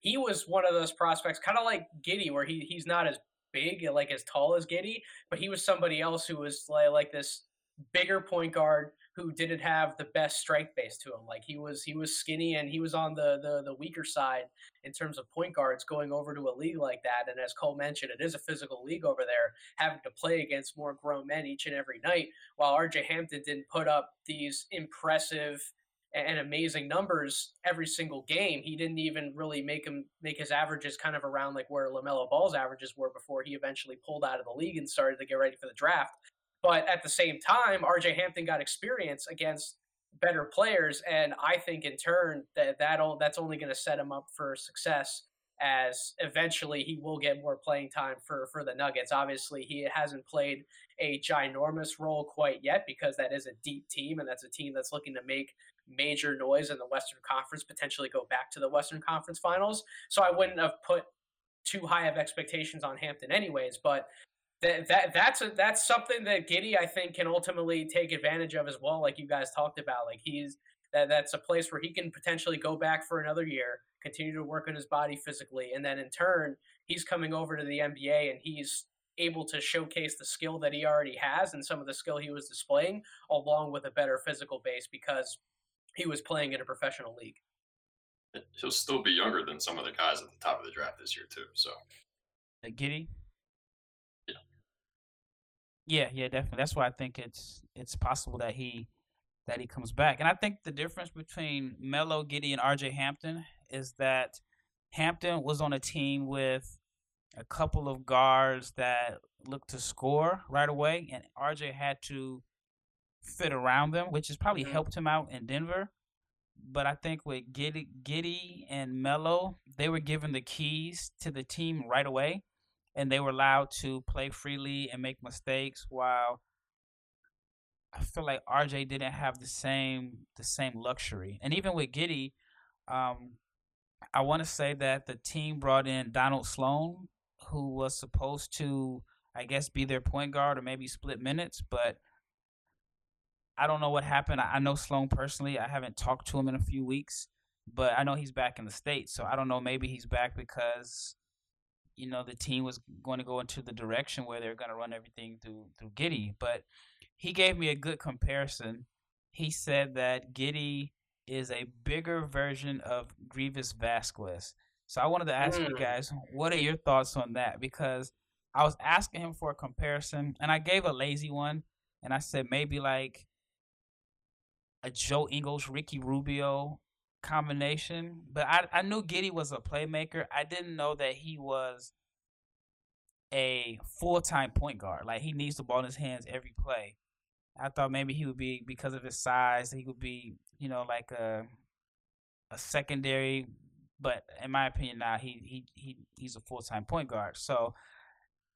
he was one of those prospects, kind of like Giddey, where he's not as big, like as tall as Giddey, but he was somebody else who was like this bigger point guard who didn't have the best strike base to him. Like he was skinny, and he was on the weaker side in terms of point guards going over to a league like that. And as Cole mentioned, it is a physical league over there, having to play against more grown men each and every night, while RJ Hampton didn't put up these impressive and amazing numbers every single game. He didn't even really make his averages kind of around like where LaMelo Ball's averages were before he eventually pulled out of the league and started to get ready for the draft. But at the same time, RJ Hampton got experience against better players, and I think in turn that's only going to set him up for success, as eventually he will get more playing time for the Nuggets. Obviously, he hasn't played a ginormous role quite yet, because that is a deep team, and that's a team that's looking to make major noise in the Western Conference, potentially go back to the Western Conference Finals. So I wouldn't have put too high of expectations on Hampton anyways, but that's something that Giddey, I think, can ultimately take advantage of as well, like you guys talked about. Like that's a place where he can potentially go back for another year, continue to work on his body physically, and then in turn he's coming over to the NBA and he's able to showcase the skill that he already has and some of the skill he was displaying, along with a better physical base, because he was playing in a professional league. He'll still be younger than some of the guys at the top of the draft this year too. So, Giddey. Yeah, definitely. That's why I think it's possible that he comes back. And I think the difference between Melo, Giddey, and RJ Hampton is that Hampton was on a team with a couple of guards that looked to score right away, and RJ had to fit around them, which has probably helped him out in Denver. But I think with Giddey and Melo, they were given the keys to the team right away, and they were allowed to play freely and make mistakes, while I feel like RJ didn't have the same luxury. And even with Giddey, I want to say that the team brought in Donald Sloan, who was supposed to, I guess, be their point guard or maybe split minutes, but I don't know what happened. I know Sloan personally. I haven't talked to him in a few weeks, but I know he's back in the States, so I don't know. Maybe he's back because, you know, the team was going to go into the direction where they're going to run everything through Giddey. But he gave me a good comparison. He said that Giddey is a bigger version of Greivis Vasquez. So I wanted to ask you guys, what are your thoughts on that? Because I was asking him for a comparison, and I gave a lazy one, and I said maybe like a Joe Ingles, Ricky Rubio combination. But I knew Giddey was a playmaker. I didn't know that he was a full-time point guard. Like, he needs the ball in his hands every play. I thought maybe he would be, because of his size, he would be, you know, like a secondary. But in my opinion now, he's a full-time point guard. So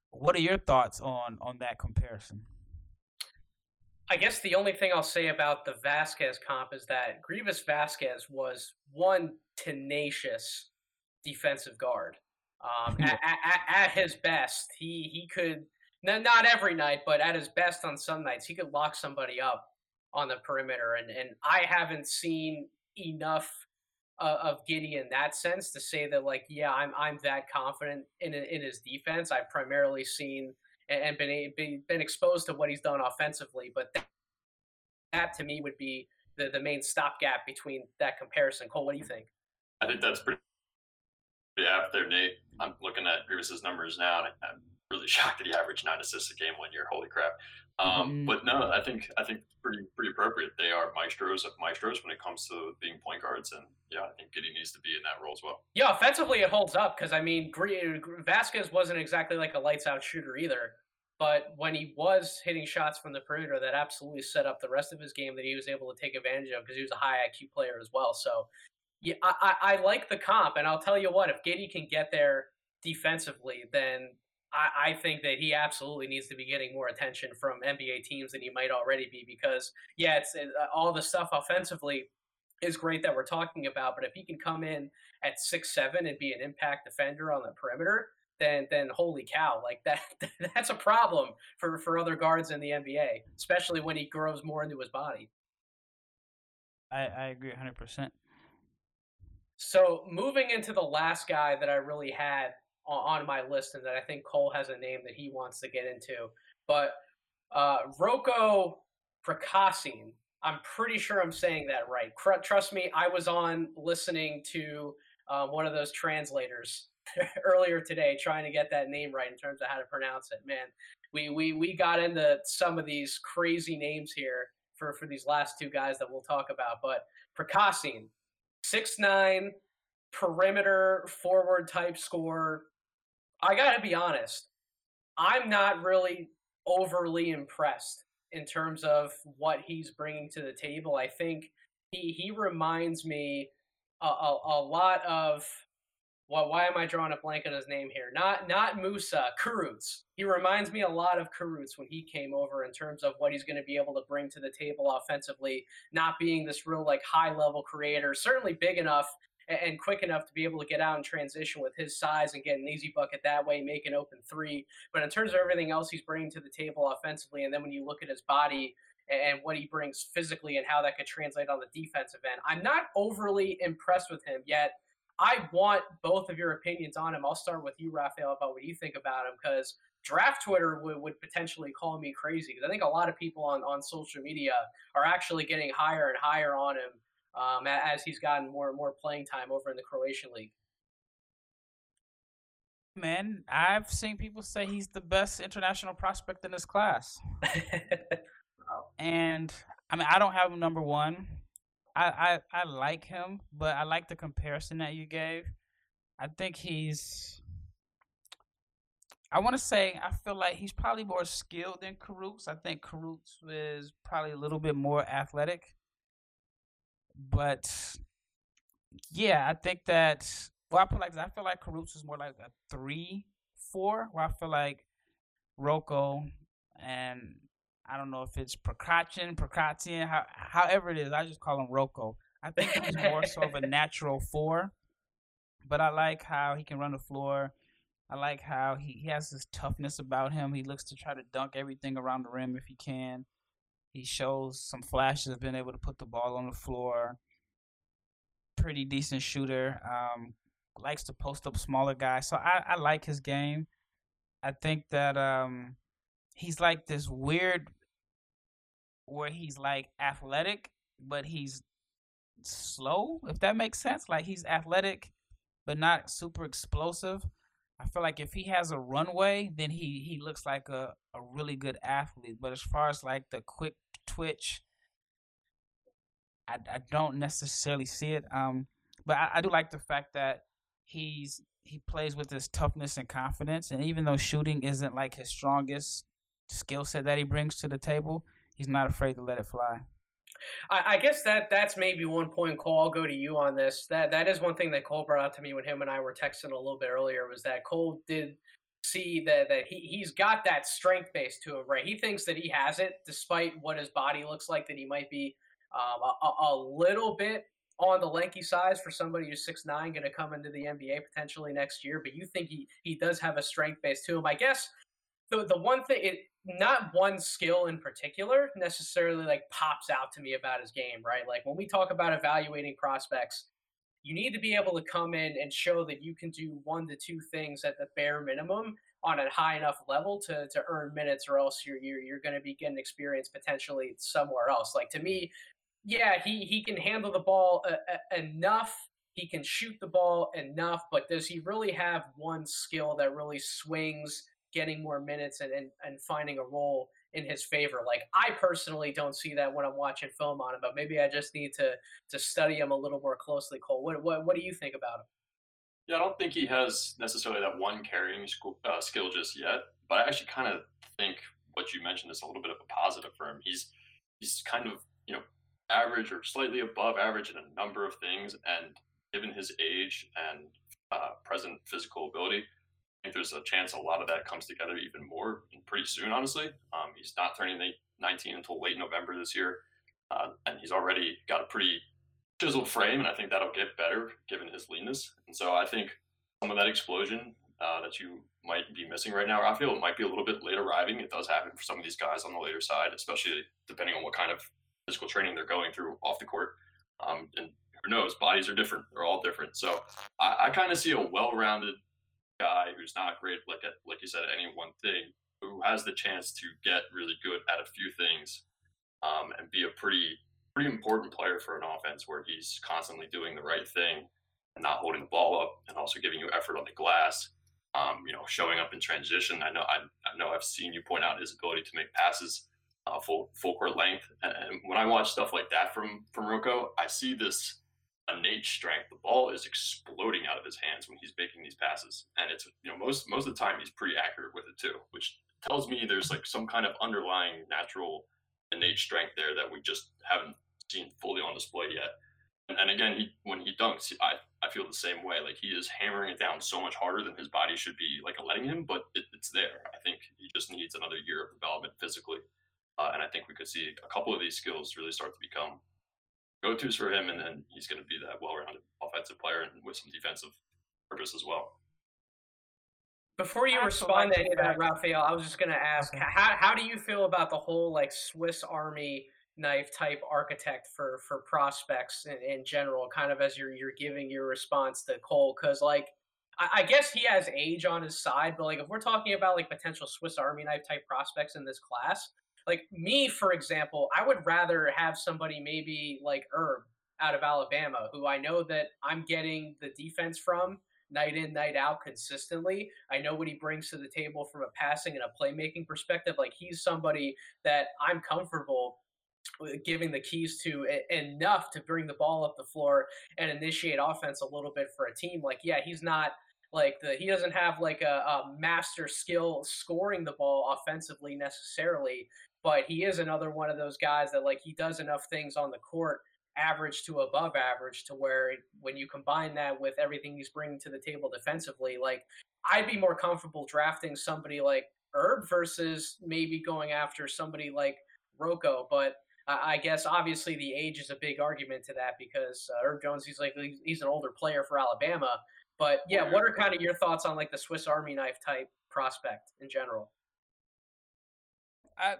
what are your thoughts on that comparison? I guess the only thing I'll say about the Vasquez comp is that Greivis Vasquez was one tenacious defensive guard. At his best, he could, not every night, but at his best on some nights, he could lock somebody up on the perimeter. And I haven't seen enough of Giddey in that sense to say that, like, yeah, I'm that confident in his defense. I've primarily seen and been exposed to what he's done offensively, but that to me would be the main stopgap between that comparison. Cole, what do you think? I think that's pretty apt there, Nate. I'm looking at Greivis's numbers now, and I'm really shocked that he averaged 9 assists a game one year. Holy crap! But no, I think pretty appropriate. They are maestros when it comes to being point guards, and yeah, I think Giddey needs to be in that role as well. Yeah, offensively it holds up because I mean Vasquez wasn't exactly like a lights out shooter either, but when he was hitting shots from the perimeter, that absolutely set up the rest of his game that he was able to take advantage of because he was a high IQ player as well. So yeah, I like the comp, and I'll tell you what, if Giddey can get there defensively, then I think that he absolutely needs to be getting more attention from NBA teams than he might already be because, yeah, it's all the stuff offensively is great that we're talking about, but if he can come in at 6'7" and be an impact defender on the perimeter, then holy cow, like that's a problem for other guards in the NBA, especially when he grows more into his body. I agree 100%. So moving into the last guy that I really had on my list, and that I think Cole has a name that he wants to get into. But Roko Prekačin, I'm pretty sure I'm saying that right. Trust me, I was on listening to one of those translators earlier today trying to get that name right in terms of how to pronounce it. Man, we got into some of these crazy names here for these last two guys that we'll talk about. But Prekačin, 6'9", perimeter forward type scorer. I gotta be honest, I'm not really overly impressed in terms of what he's bringing to the table. I think he reminds me a lot of, well, why am I drawing a blank on his name here? Not Musa, Kurutz. He reminds me a lot of Kurutz when he came over in terms of what he's going to be able to bring to the table offensively, not being this real like high-level creator, certainly big enough and quick enough to be able to get out and transition with his size and get an easy bucket that way, make an open three. But in terms of everything else he's bringing to the table offensively, and then when you look at his body and what he brings physically and how that could translate on the defensive end, I'm not overly impressed with him yet. I want both of your opinions on him. I'll start with you, Rafael, about what you think about him, because Draft Twitter would potentially call me crazy, because I think a lot of people on social media are actually getting higher and higher on him as he's gotten more and more playing time over in the Croatian League. Man, I've seen people say he's the best international prospect in this class. And, I mean, I don't have him number one. I like him, but I like the comparison that you gave. I think I feel like he's probably more skilled than Kurutz. I think Kurutz is probably a little bit more athletic. But yeah, I think that, well, I put like this. I feel like Kurutz is more like a 3-4, where I feel like Roko and I don't know if it's Prekačin, however it is, I just call him Roko. I think he's more so of a natural 4, but I like how he can run the floor. I like how he has this toughness about him. He looks to try to dunk everything around the rim if he can. He shows some flashes of being able to put the ball on the floor. Pretty decent shooter. Likes to post up smaller guys. So I like his game. I think that he's like this weird where he's like athletic, but he's slow, if that makes sense. Like he's athletic, but not super explosive. I feel like if he has a runway, then he looks like a really good athlete. But as far as like the quick twitch, I don't necessarily see it. But I do like the fact that he plays with his toughness and confidence. And even though shooting isn't like his strongest skill set that he brings to the table, he's not afraid to let it fly. I guess that's maybe one point, Cole. I'll go to you on this. That is one thing that Cole brought up to me when him and I were texting a little bit earlier, was that Cole did see that he's got that strength base to him, right? He thinks that he has it, despite what his body looks like, that he might be a little bit on the lanky size for somebody who's 6'9", going to come into the NBA potentially next year. But you think he does have a strength base to him. I guess the one thing not one skill in particular necessarily like pops out to me about his game, right? Like when we talk about evaluating prospects, you need to be able to come in and show that you can do one to two things at the bare minimum on a high enough level to earn minutes, or else you're going to be getting experience potentially somewhere else. Like to me, yeah, he can handle the ball enough. He can shoot the ball enough, but does he really have one skill that really swings getting more minutes and finding a role in his favor? Like I personally don't see that when I'm watching film on him, but maybe I just need to study him a little more closely. Cole, what do you think about him? Yeah, I don't think he has necessarily that one carrying skill just yet, but I actually kind of think what you mentioned is a little bit of a positive for him. He's kind of, you know, average or slightly above average in a number of things, and given his age and present physical ability, I think there's a chance a lot of that comes together even more pretty soon, honestly. He's not turning 19 until late November this year, and he's already got a pretty chiseled frame, and I think that'll get better given his leanness. And so I think some of that explosion that you might be missing right now, Rafael, might be a little bit late arriving. It does happen for some of these guys on the later side, especially depending on what kind of physical training they're going through off the court. And who knows, bodies are different. They're all different. So I kind of see a well-rounded guy who's not great, like you said, at any one thing, who has the chance to get really good at a few things and be a pretty important player for an offense where he's constantly doing the right thing and not holding the ball up, and also giving you effort on the glass, you know, showing up in transition. I know I've seen you point out his ability to make passes full court length, and when I watch stuff like that from Roko, I see this innate strength. The ball is exploding out of his hands when he's making these passes, and it's, you know, most of the time he's pretty accurate with it too, which tells me there's like some kind of underlying natural innate strength there that we just haven't seen fully on display yet. And again, when he dunks, I feel the same way. Like he is hammering it down so much harder than his body should be like letting him, but it's there. I think he just needs another year of development physically, and I think we could see a couple of these skills really start to become go-tos for him, and then he's going to be that well-rounded offensive player and with some defensive purpose as well. Before you respond to that, Rafael, I was just going to ask, how do you feel about the whole like Swiss Army knife type architect for prospects in general, kind of as you're giving your response to Cole? Because like I guess he has age on his side, but like if we're talking about like potential Swiss Army knife type prospects in this class, like me, for example, I would rather have somebody maybe like Herb out of Alabama, who I know that I'm getting the defense from night in, night out consistently. I know what he brings to the table from a passing and a playmaking perspective. Like he's somebody that I'm comfortable giving the keys to enough to bring the ball up the floor and initiate offense a little bit for a team. Like, yeah, he's not like he doesn't have like a master skill scoring the ball offensively necessarily, but he is another one of those guys that like he does enough things on the court average to above average, to where when you combine that with everything he's bringing to the table defensively, like, I'd be more comfortable drafting somebody like Herb versus maybe going after somebody like Roko. But I guess obviously the age is a big argument to that, because Herb Jones, he's an older player for Alabama. But yeah, what are kind of your thoughts on like the Swiss Army knife type prospect in general?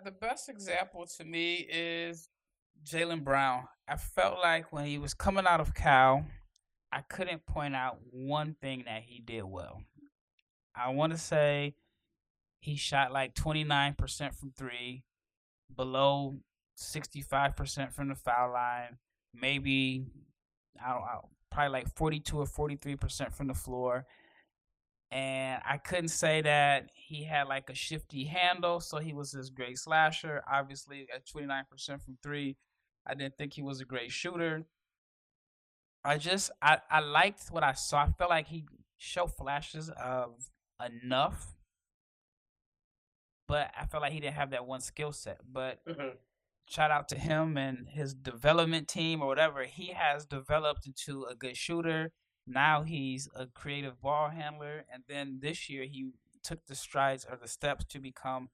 The best example to me is Jaylen Brown. I felt like when he was coming out of Cal, I couldn't point out one thing that he did well. I want to say he shot like 29% from three, below 65% from the foul line, maybe, probably like 42 or 43% from the floor. And I couldn't say that he had like a shifty handle, so he was this great slasher. Obviously, at 29% from three, I didn't think he was a great shooter. I liked what I saw. I felt like he showed flashes of enough, but I felt like he didn't have that one skill set. But shout out to him and his development team or whatever. He has developed into a good shooter. Now he's a creative ball handler. And then this year he took the strides or the steps to become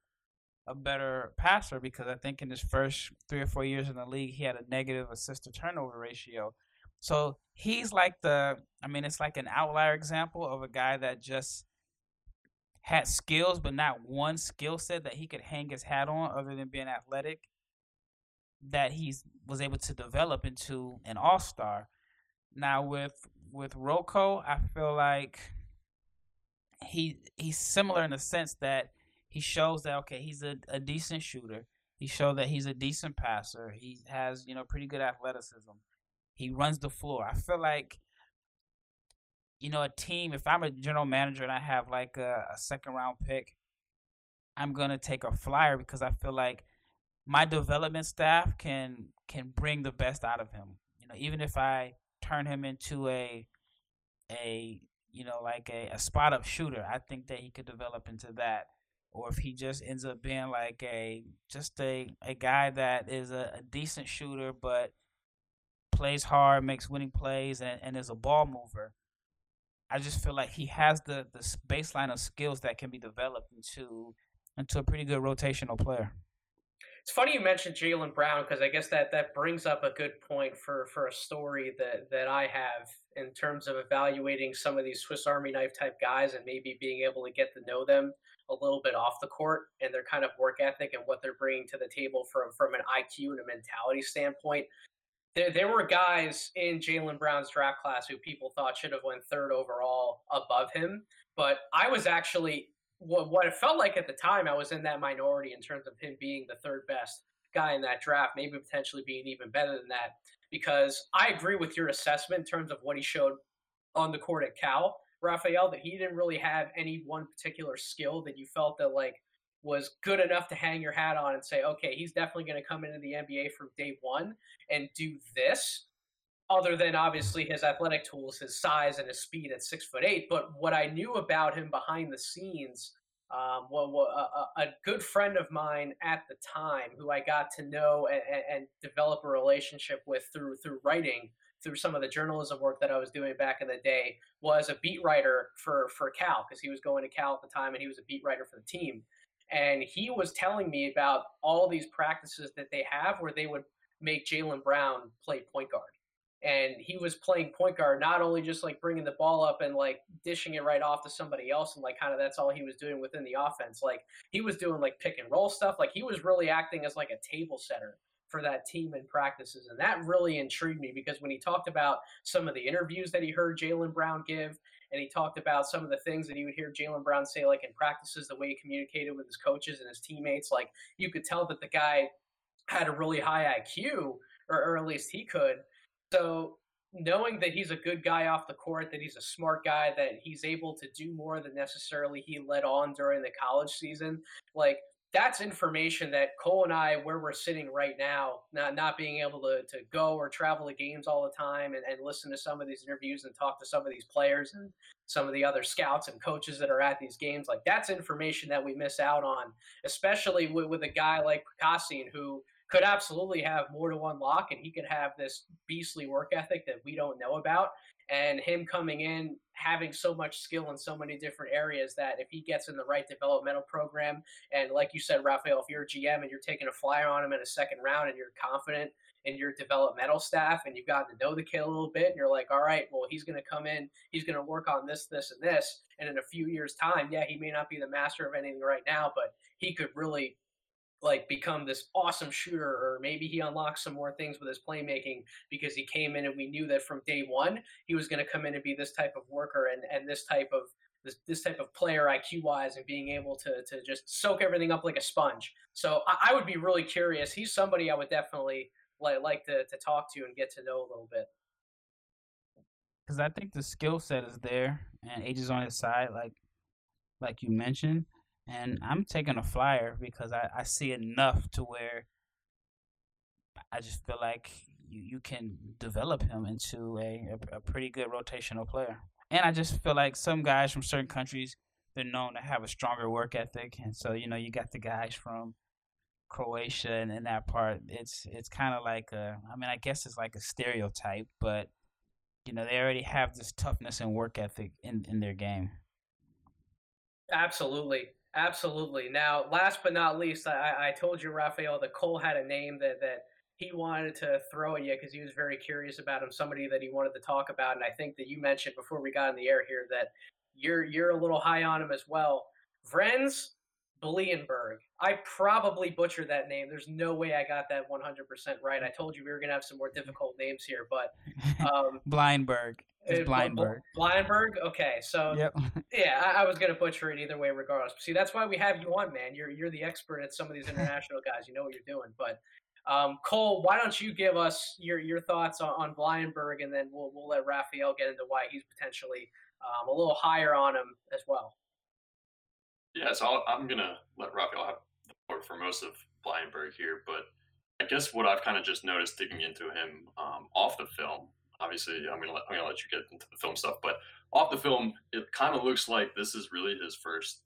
a better passer, because I think in his first 3 or 4 years in the league, he had a negative assist to turnover ratio. So he's like it's like an outlier example of a guy that just had skills, but not one skill set that he could hang his hat on other than being athletic, that he was able to develop into an all-star. Now with Roko, I feel like he's similar in the sense that he shows that, okay, he's a decent shooter. He showed that he's a decent passer. He has, pretty good athleticism. He runs the floor. I feel like, a team, if I'm a general manager and I have like a second-round pick, I'm going to take a flyer, because I feel like my development staff can bring the best out of him. Even if I turn him into a spot-up shooter, I think that he could develop into that. Or if he just ends up being like a guy that is a decent shooter but plays hard, makes winning plays, and is a ball mover, I just feel like he has the baseline of skills that can be developed into a pretty good rotational player. It's funny you mentioned Jaylen Brown, because I guess that brings up a good point for a story that I have in terms of evaluating some of these Swiss Army knife type guys and maybe being able to get to know them a little bit off the court and their kind of work ethic and what they're bringing to the table from an IQ and a mentality standpoint. There were guys in Jaylen Brown's draft class who people thought should have went third overall above him, but I was actually – what it felt like at the time, I was in that minority in terms of him being the third best guy in that draft, maybe potentially being even better than that, because I agree with your assessment in terms of what he showed on the court at Cal, Rafael, that he didn't really have any one particular skill that you felt that like was good enough to hang your hat on and say, okay, he's definitely going to come into the NBA from day one and do this, other than obviously his athletic tools, his size and his speed at 6'8". But what I knew about him behind the scenes, a good friend of mine at the time who I got to know and develop a relationship with through writing, through some of the journalism work that I was doing back in the day, was a beat writer for Cal, because he was going to Cal at the time and he was a beat writer for the team. And he was telling me about all these practices that they have where they would make Jaylen Brown play point guard. And he was playing point guard, not only just like bringing the ball up and like dishing it right off to somebody else, and like kind of that's all he was doing within the offense. Like he was doing like pick and roll stuff. Like he was really acting as like a table setter for that team in practices. And that really intrigued me, because when he talked about some of the interviews that he heard Jaylen Brown give, and he talked about some of the things that he would hear Jaylen Brown say, like in practices, the way he communicated with his coaches and his teammates, like you could tell that the guy had a really high IQ, or at least he could. So knowing that he's a good guy off the court, that he's a smart guy, that he's able to do more than necessarily he let on during the college season, like that's information that Cole and I, where we're sitting right now, not being able to go or travel to games all the time and listen to some of these interviews and talk to some of these players and some of the other scouts and coaches that are at these games, like that's information that we miss out on, especially with a guy like Prekačin, who could absolutely have more to unlock, and he could have this beastly work ethic that we don't know about. And him coming in, having so much skill in so many different areas, that if he gets in the right developmental program, and like you said, Rafael, if you're a GM and you're taking a flyer on him in a second round and you're confident in your developmental staff and you've gotten to know the kid a little bit and you're like, all right, well, he's going to come in, he's going to work on this, this, and this. And in a few years' time, yeah, he may not be the master of anything right now, but he could really like become this awesome shooter, or maybe he unlocks some more things with his playmaking because he came in and we knew that from day one he was going to come in and be this type of worker and this type of player IQ wise, and being able to just soak everything up like a sponge. So I would be really curious. He's somebody I would definitely like to talk to and get to know a little bit. Because I think the skill set is there and age is on his side, like you mentioned. And I'm taking a flyer because I see enough to where I just feel like you can develop him into a pretty good rotational player. And I just feel like some guys from certain countries, they're known to have a stronger work ethic. And so, you know, you got the guys from Croatia and in that part, it's kind of like I guess it's like a stereotype, but, you know, they already have this toughness and work ethic in their game. Absolutely. Absolutely. Now, last but not least, I told you, Rafael, that Cole had a name that he wanted to throw at you because he was very curious about him, somebody that he wanted to talk about. And I think that you mentioned before we got in the air here that you're a little high on him as well. Vrenz Bleijenbergh. I probably butchered that name. There's no way I got that 100% right. I told you we were going to have some more difficult names here, but Bleijenbergh. It's Bleijenbergh? Okay, so yep. Yeah, I was going to butcher it either way regardless. See, that's why we have you on, man. You're the expert at some of these international guys. You know what you're doing. But, Cole, why don't you give us your thoughts on Bleijenbergh, and then we'll let Rafael get into why he's potentially a little higher on him as well. Yeah, so I'm going to let Rafael have the floor for most of Bleijenbergh here. But I guess what I've kind of just noticed digging into him off the film, obviously, I'm gonna let you get into the film stuff, but off the film, it kind of looks like this is really his first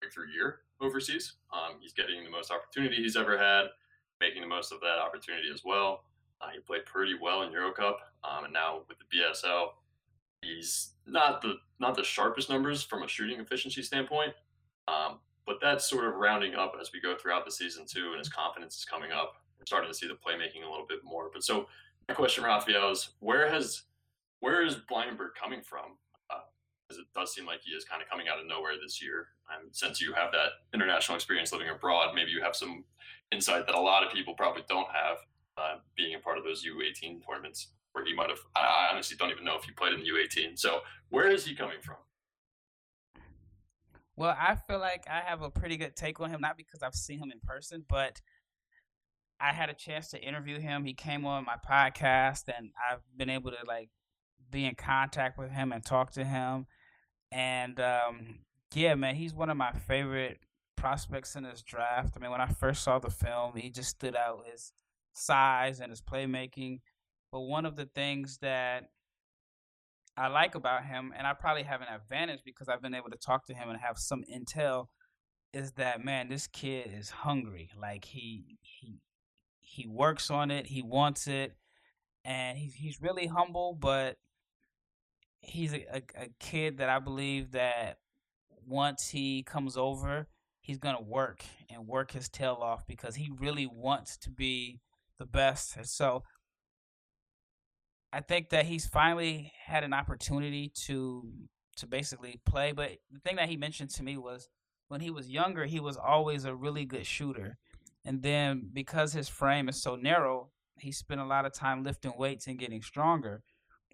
breakthrough year overseas. He's getting the most opportunity he's ever had, making the most of that opportunity as well. He played pretty well in Euro Cup, and now with the BSL, he's not the sharpest numbers from a shooting efficiency standpoint, but that's sort of rounding up as we go throughout the season too, and his confidence is coming up. We're starting to see the playmaking a little bit more, but so. My question, Rafael, is where is Bleijenbergh coming from? Because it does seem like he is kind of coming out of nowhere this year. And since you have that international experience living abroad, maybe you have some insight that a lot of people probably don't have, being a part of those U18 tournaments where he might have. I honestly don't even know if he played in the U18. So where is he coming from? Well, I feel like I have a pretty good take on him, not because I've seen him in person, but I had a chance to interview him. He came on my podcast, and I've been able to be in contact with him and talk to him. And yeah, man, he's one of my favorite prospects in this draft. I mean, when I first saw the film, he just stood out, his size and his playmaking. But one of the things that I like about him, and I probably have an advantage because I've been able to talk to him and have some intel, is that, man, this kid is hungry. Like he works on it, he wants it, and he's really humble, but he's a kid that I believe that once he comes over, he's going to work his tail off because he really wants to be the best. And so I think that he's finally had an opportunity to basically play. But the thing that he mentioned to me was when he was younger, he was always a really good shooter. And then because his frame is so narrow, he spent a lot of time lifting weights and getting stronger.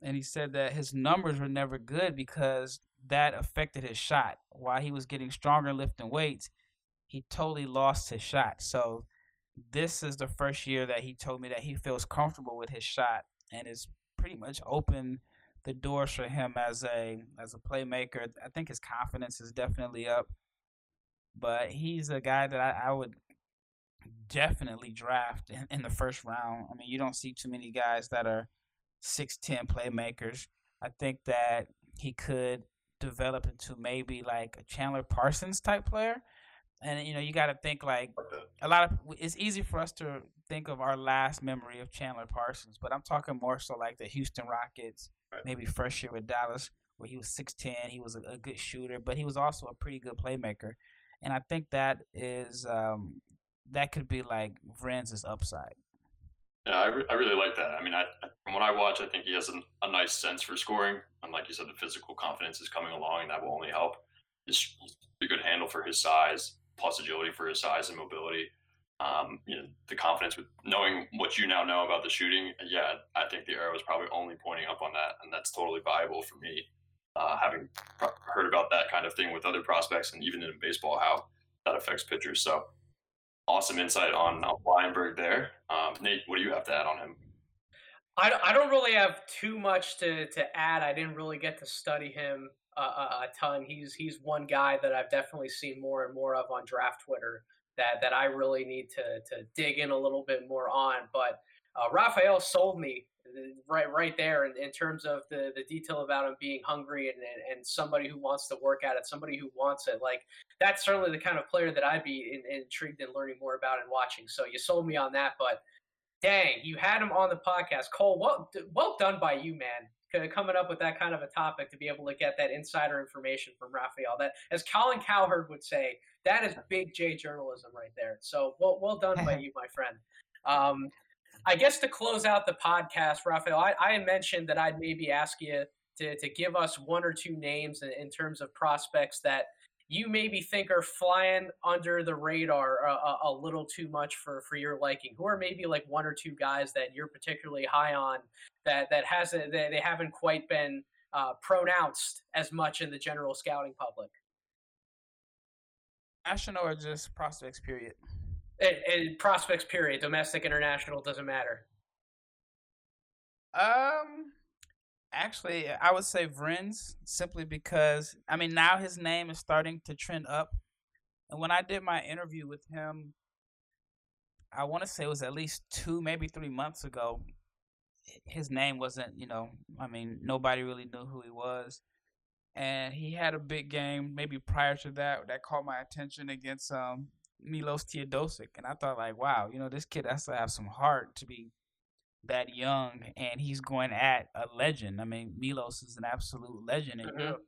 And he said that his numbers were never good because that affected his shot. While he was getting stronger and lifting weights, he totally lost his shot. So this is the first year that he told me that he feels comfortable with his shot, and it's pretty much opened the doors for him as a playmaker. I think his confidence is definitely up. But he's a guy that I would definitely draft in the first round. I mean, you don't see too many guys that are 6'10" playmakers. I think that he could develop into maybe like a Chandler Parsons type player, And, you know, you got to think, like, a lot of – it's easy for us to think of our last memory of Chandler Parsons, but I'm talking more so like the Houston Rockets, maybe first year with Dallas, where he was 6'10", he was a good shooter, but he was also a pretty good playmaker. And I think that is that could be like Vrenz's upside. Yeah, I really like that. I mean, from what I watch, I think he has a nice sense for scoring. And like you said, the physical confidence is coming along, and that will only help. He's a good handle for his size, plus agility for his size and mobility. You know, the confidence with knowing what you now know about the shooting. Yeah, I think the arrow is probably only pointing up on that, and that's totally viable for me. Having heard about that kind of thing with other prospects and even in baseball, how that affects pitchers. So awesome insight on Bleijenbergh there. Nate, what do you have to add on him? I don't really have too much to add. I didn't really get to study him a ton. He's one guy that I've definitely seen more and more of on draft Twitter that I really need to dig in a little bit more on. But Rafael sold me right there in terms of the detail about him being hungry and somebody who wants to work at it, somebody who wants it. Like, that's certainly the kind of player that I'd be intrigued in learning more about and watching. So you sold me on that, but dang, you had him on the podcast. Cole, well done by you, man, coming up with that kind of a topic to be able to get that insider information from Rafael. That, as Colin Cowherd would say, that is big J journalism right there. So well done by you, my friend. I guess to close out the podcast, Rafael, I had mentioned that I'd maybe ask you to give us one or two names in terms of prospects that you maybe think are flying under the radar a little too much for your liking. Who are maybe like one or two guys that you're particularly high on that they haven't quite been pronounced as much in the general scouting public? National or just prospects, period? And prospects, period. Domestic, international, doesn't matter. Actually, I would say Vrenz, simply because, I mean, now his name is starting to trend up. And when I did my interview with him, I want to say it was at least 2, maybe 3 months ago, his name wasn't, you know, I mean, nobody really knew who he was. And he had a big game maybe prior to that caught my attention against Milos Teodosic, and I thought, like, wow, you know, this kid has to have some heart to be that young, and he's going at a legend. I mean, Milos is an absolute legend in Europe.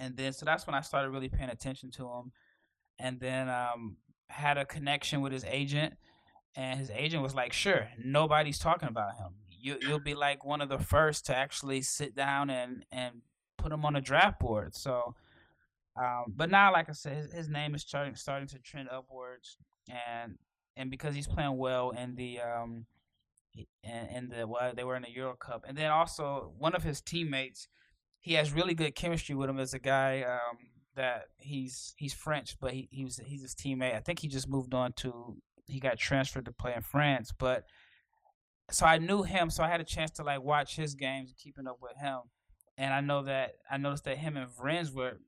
And then, so that's when I started really paying attention to him, and then had a connection with his agent, and his agent was like, sure, nobody's talking about him. You'll be like one of the first to actually sit down and put him on a draft board. So but now, like I said, his name is starting to trend upwards, and because he's playing well in the they were in the Euro Cup, and then also one of his teammates, he has really good chemistry with him as a guy that he's French, but he's his teammate. I think he just moved on he got transferred to play in France, but so I knew him, so I had a chance to like watch his games, keeping up with him, and I noticed that him and Vrenz were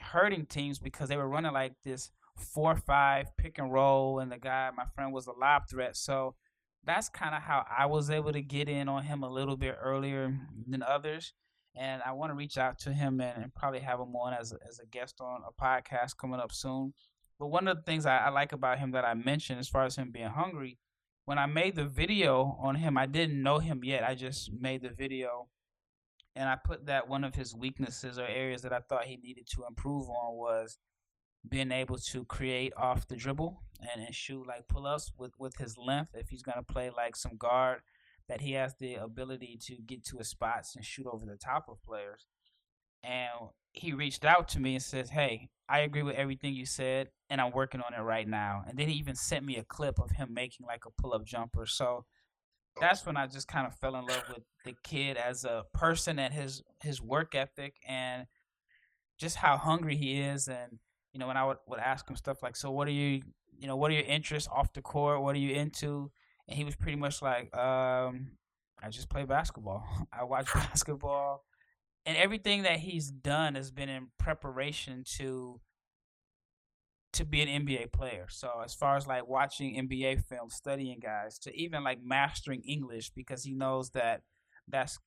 hurting teams because they were running like this 4-5 pick and roll, and the guy, my friend, was a lob threat. So that's kind of how I was able to get in on him a little bit earlier than others, and I want to reach out to him and probably have him on as a guest on a podcast coming up soon. But one of the things I like about him that I mentioned, as far as him being hungry, when I made the video on him, I didn't know him yet. I just made the video, and I put that one of his weaknesses or areas that I thought he needed to improve on was being able to create off the dribble and shoot like pull-ups with his length. If he's going to play like some guard, that he has the ability to get to his spots and shoot over the top of players. And he reached out to me and says, hey, I agree with everything you said, and I'm working on it right now. And then he even sent me a clip of him making like a pull-up jumper. So that's when I just kind of fell in love with the kid as a person and his work ethic and just how hungry he is. And, you know, when I would ask him stuff like, so what are your interests off the court? What are you into? And he was pretty much like, I just play basketball. I watch basketball. And everything that he's done has been in preparation to be an NBA player. So as far as like watching NBA film, studying guys, to even like mastering English, because he knows that that's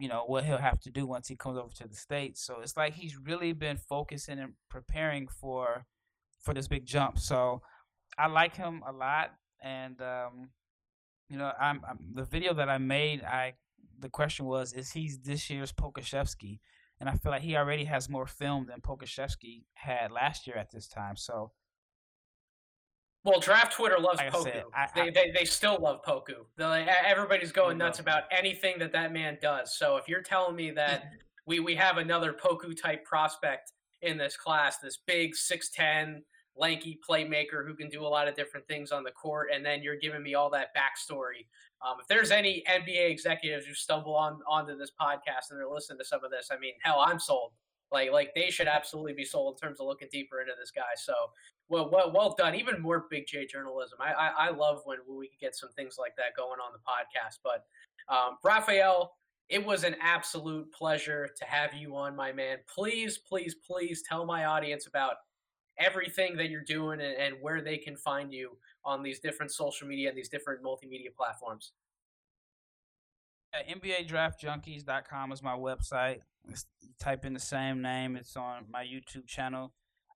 you know, what he'll have to do once he comes over to the States. So it's like he's really been focusing and preparing for this big jump. So I like him a lot. And, you know, I'm the video that I made, the question was, is he this year's Pokuševski? And I feel like he already has more film than Pokuševski had last year at this time. So, well, draft Twitter loves like Poku. They still love Poku. Everybody's going nuts about anything that man does. So if you're telling me that we have another Poku-type prospect in this class, this big 6'10", lanky playmaker who can do a lot of different things on the court, and then you're giving me all that backstory. If there's any NBA executives who stumble onto this podcast and they're listening to some of this, I mean, hell, I'm sold. Like they should absolutely be sold in terms of looking deeper into this guy. So, well done. Even more Big J journalism. I love when we get some things like that going on the podcast. But, Rafael, it was an absolute pleasure to have you on, my man. Please, please, please tell my audience about everything that you're doing and where they can find you on these different social media and these different multimedia platforms. NBADraftJunkies.com is my website. Type in the same name. It's on my YouTube channel.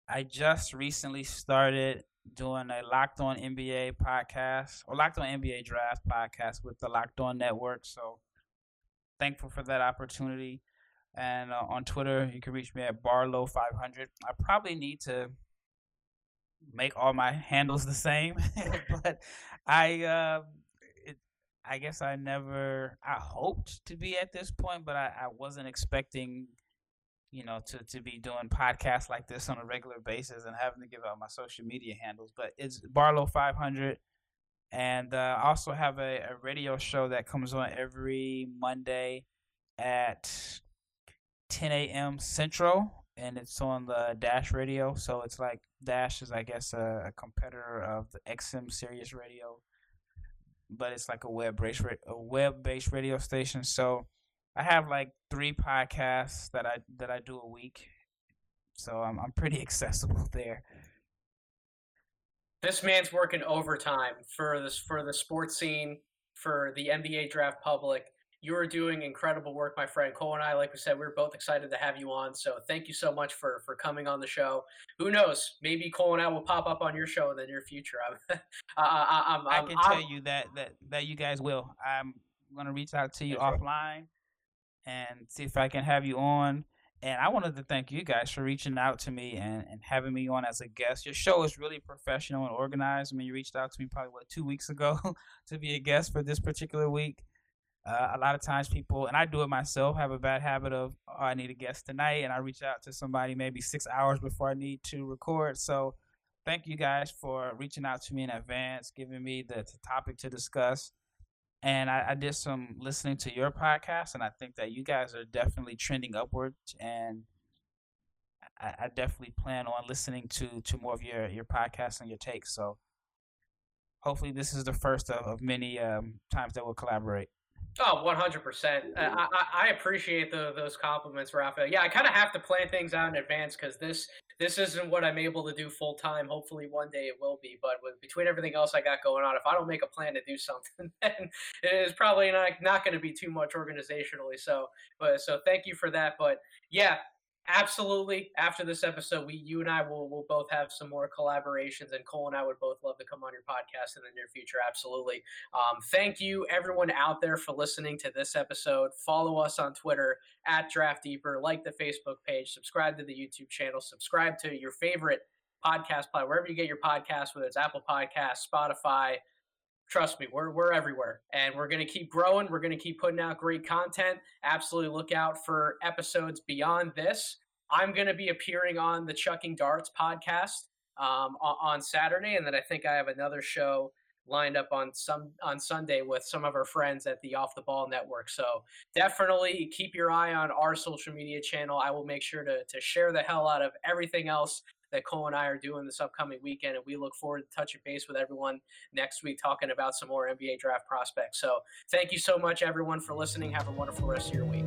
I just recently started doing a Locked On NBA podcast or Locked On NBA Draft podcast with the Locked On Network. So thankful for that opportunity. And on Twitter, you can reach me at Barlow500. I probably need to make all my handles the same, but I guess I hoped to be at this point, but I wasn't expecting, you know, to be doing podcasts like this on a regular basis and having to give out my social media handles. But it's Barlow500, and I also have a radio show that comes on every Monday at 10 a.m. Central, and it's on the Dash Radio. So it's like Dash is, I guess, a competitor of the XM Sirius Radio. But it's like a web-based radio station. So I have like 3 podcasts that I do a week. So I'm pretty accessible there. This man's working overtime for the sports scene, for the NBA draft public. You are doing incredible work, my friend. Cole and I, like we said, we're both excited to have you on. So thank you so much for coming on the show. Who knows? Maybe Cole and I will pop up on your show in the near future. I can tell you that you guys will. I'm going to reach out to you offline and see if I can have you on. And I wanted to thank you guys for reaching out to me and having me on as a guest. Your show is really professional and organized. I mean, you reached out to me probably, 2 weeks ago to be a guest for this particular week. A lot of times people, and I do it myself, have a bad habit of, I need a guest tonight, and I reach out to somebody maybe 6 hours before I need to record. So thank you guys for reaching out to me in advance, giving me the topic to discuss. And I did some listening to your podcast, and I think that you guys are definitely trending upward, and I definitely plan on listening to more of your podcast and your takes. So hopefully this is the first of many times that we'll collaborate. Oh, 100%. I appreciate those compliments, Rafael. Yeah, I kind of have to plan things out in advance because this isn't what I'm able to do full time. Hopefully one day it will be, but between everything else I got going on, if I don't make a plan to do something, then it is probably not going to be too much organizationally. So thank you for that. But yeah, absolutely. After this episode, you and I will both have some more collaborations, and Cole and I would both love to come on your podcast in the near future. Absolutely. Thank you, everyone out there, for listening to this episode. Follow us on Twitter at Draft Deeper, like the Facebook page, subscribe to the YouTube channel, subscribe to your favorite podcast player, wherever you get your podcast, whether it's Apple Podcasts, Spotify. Trust me, we're everywhere, and we're going to keep growing. We're going to keep putting out great content. Absolutely look out for episodes beyond this. I'm going to be appearing on the Chucking Darts podcast on Saturday, and then I think I have another show lined up on Sunday with some of our friends at the Off the Ball Network. So definitely keep your eye on our social media channel. I will make sure to share the hell out of everything else that Cole and I are doing this upcoming weekend, and we look forward to touching base with everyone next week, talking about some more NBA draft prospects. So thank you so much, everyone, for listening. Have a wonderful rest of your week.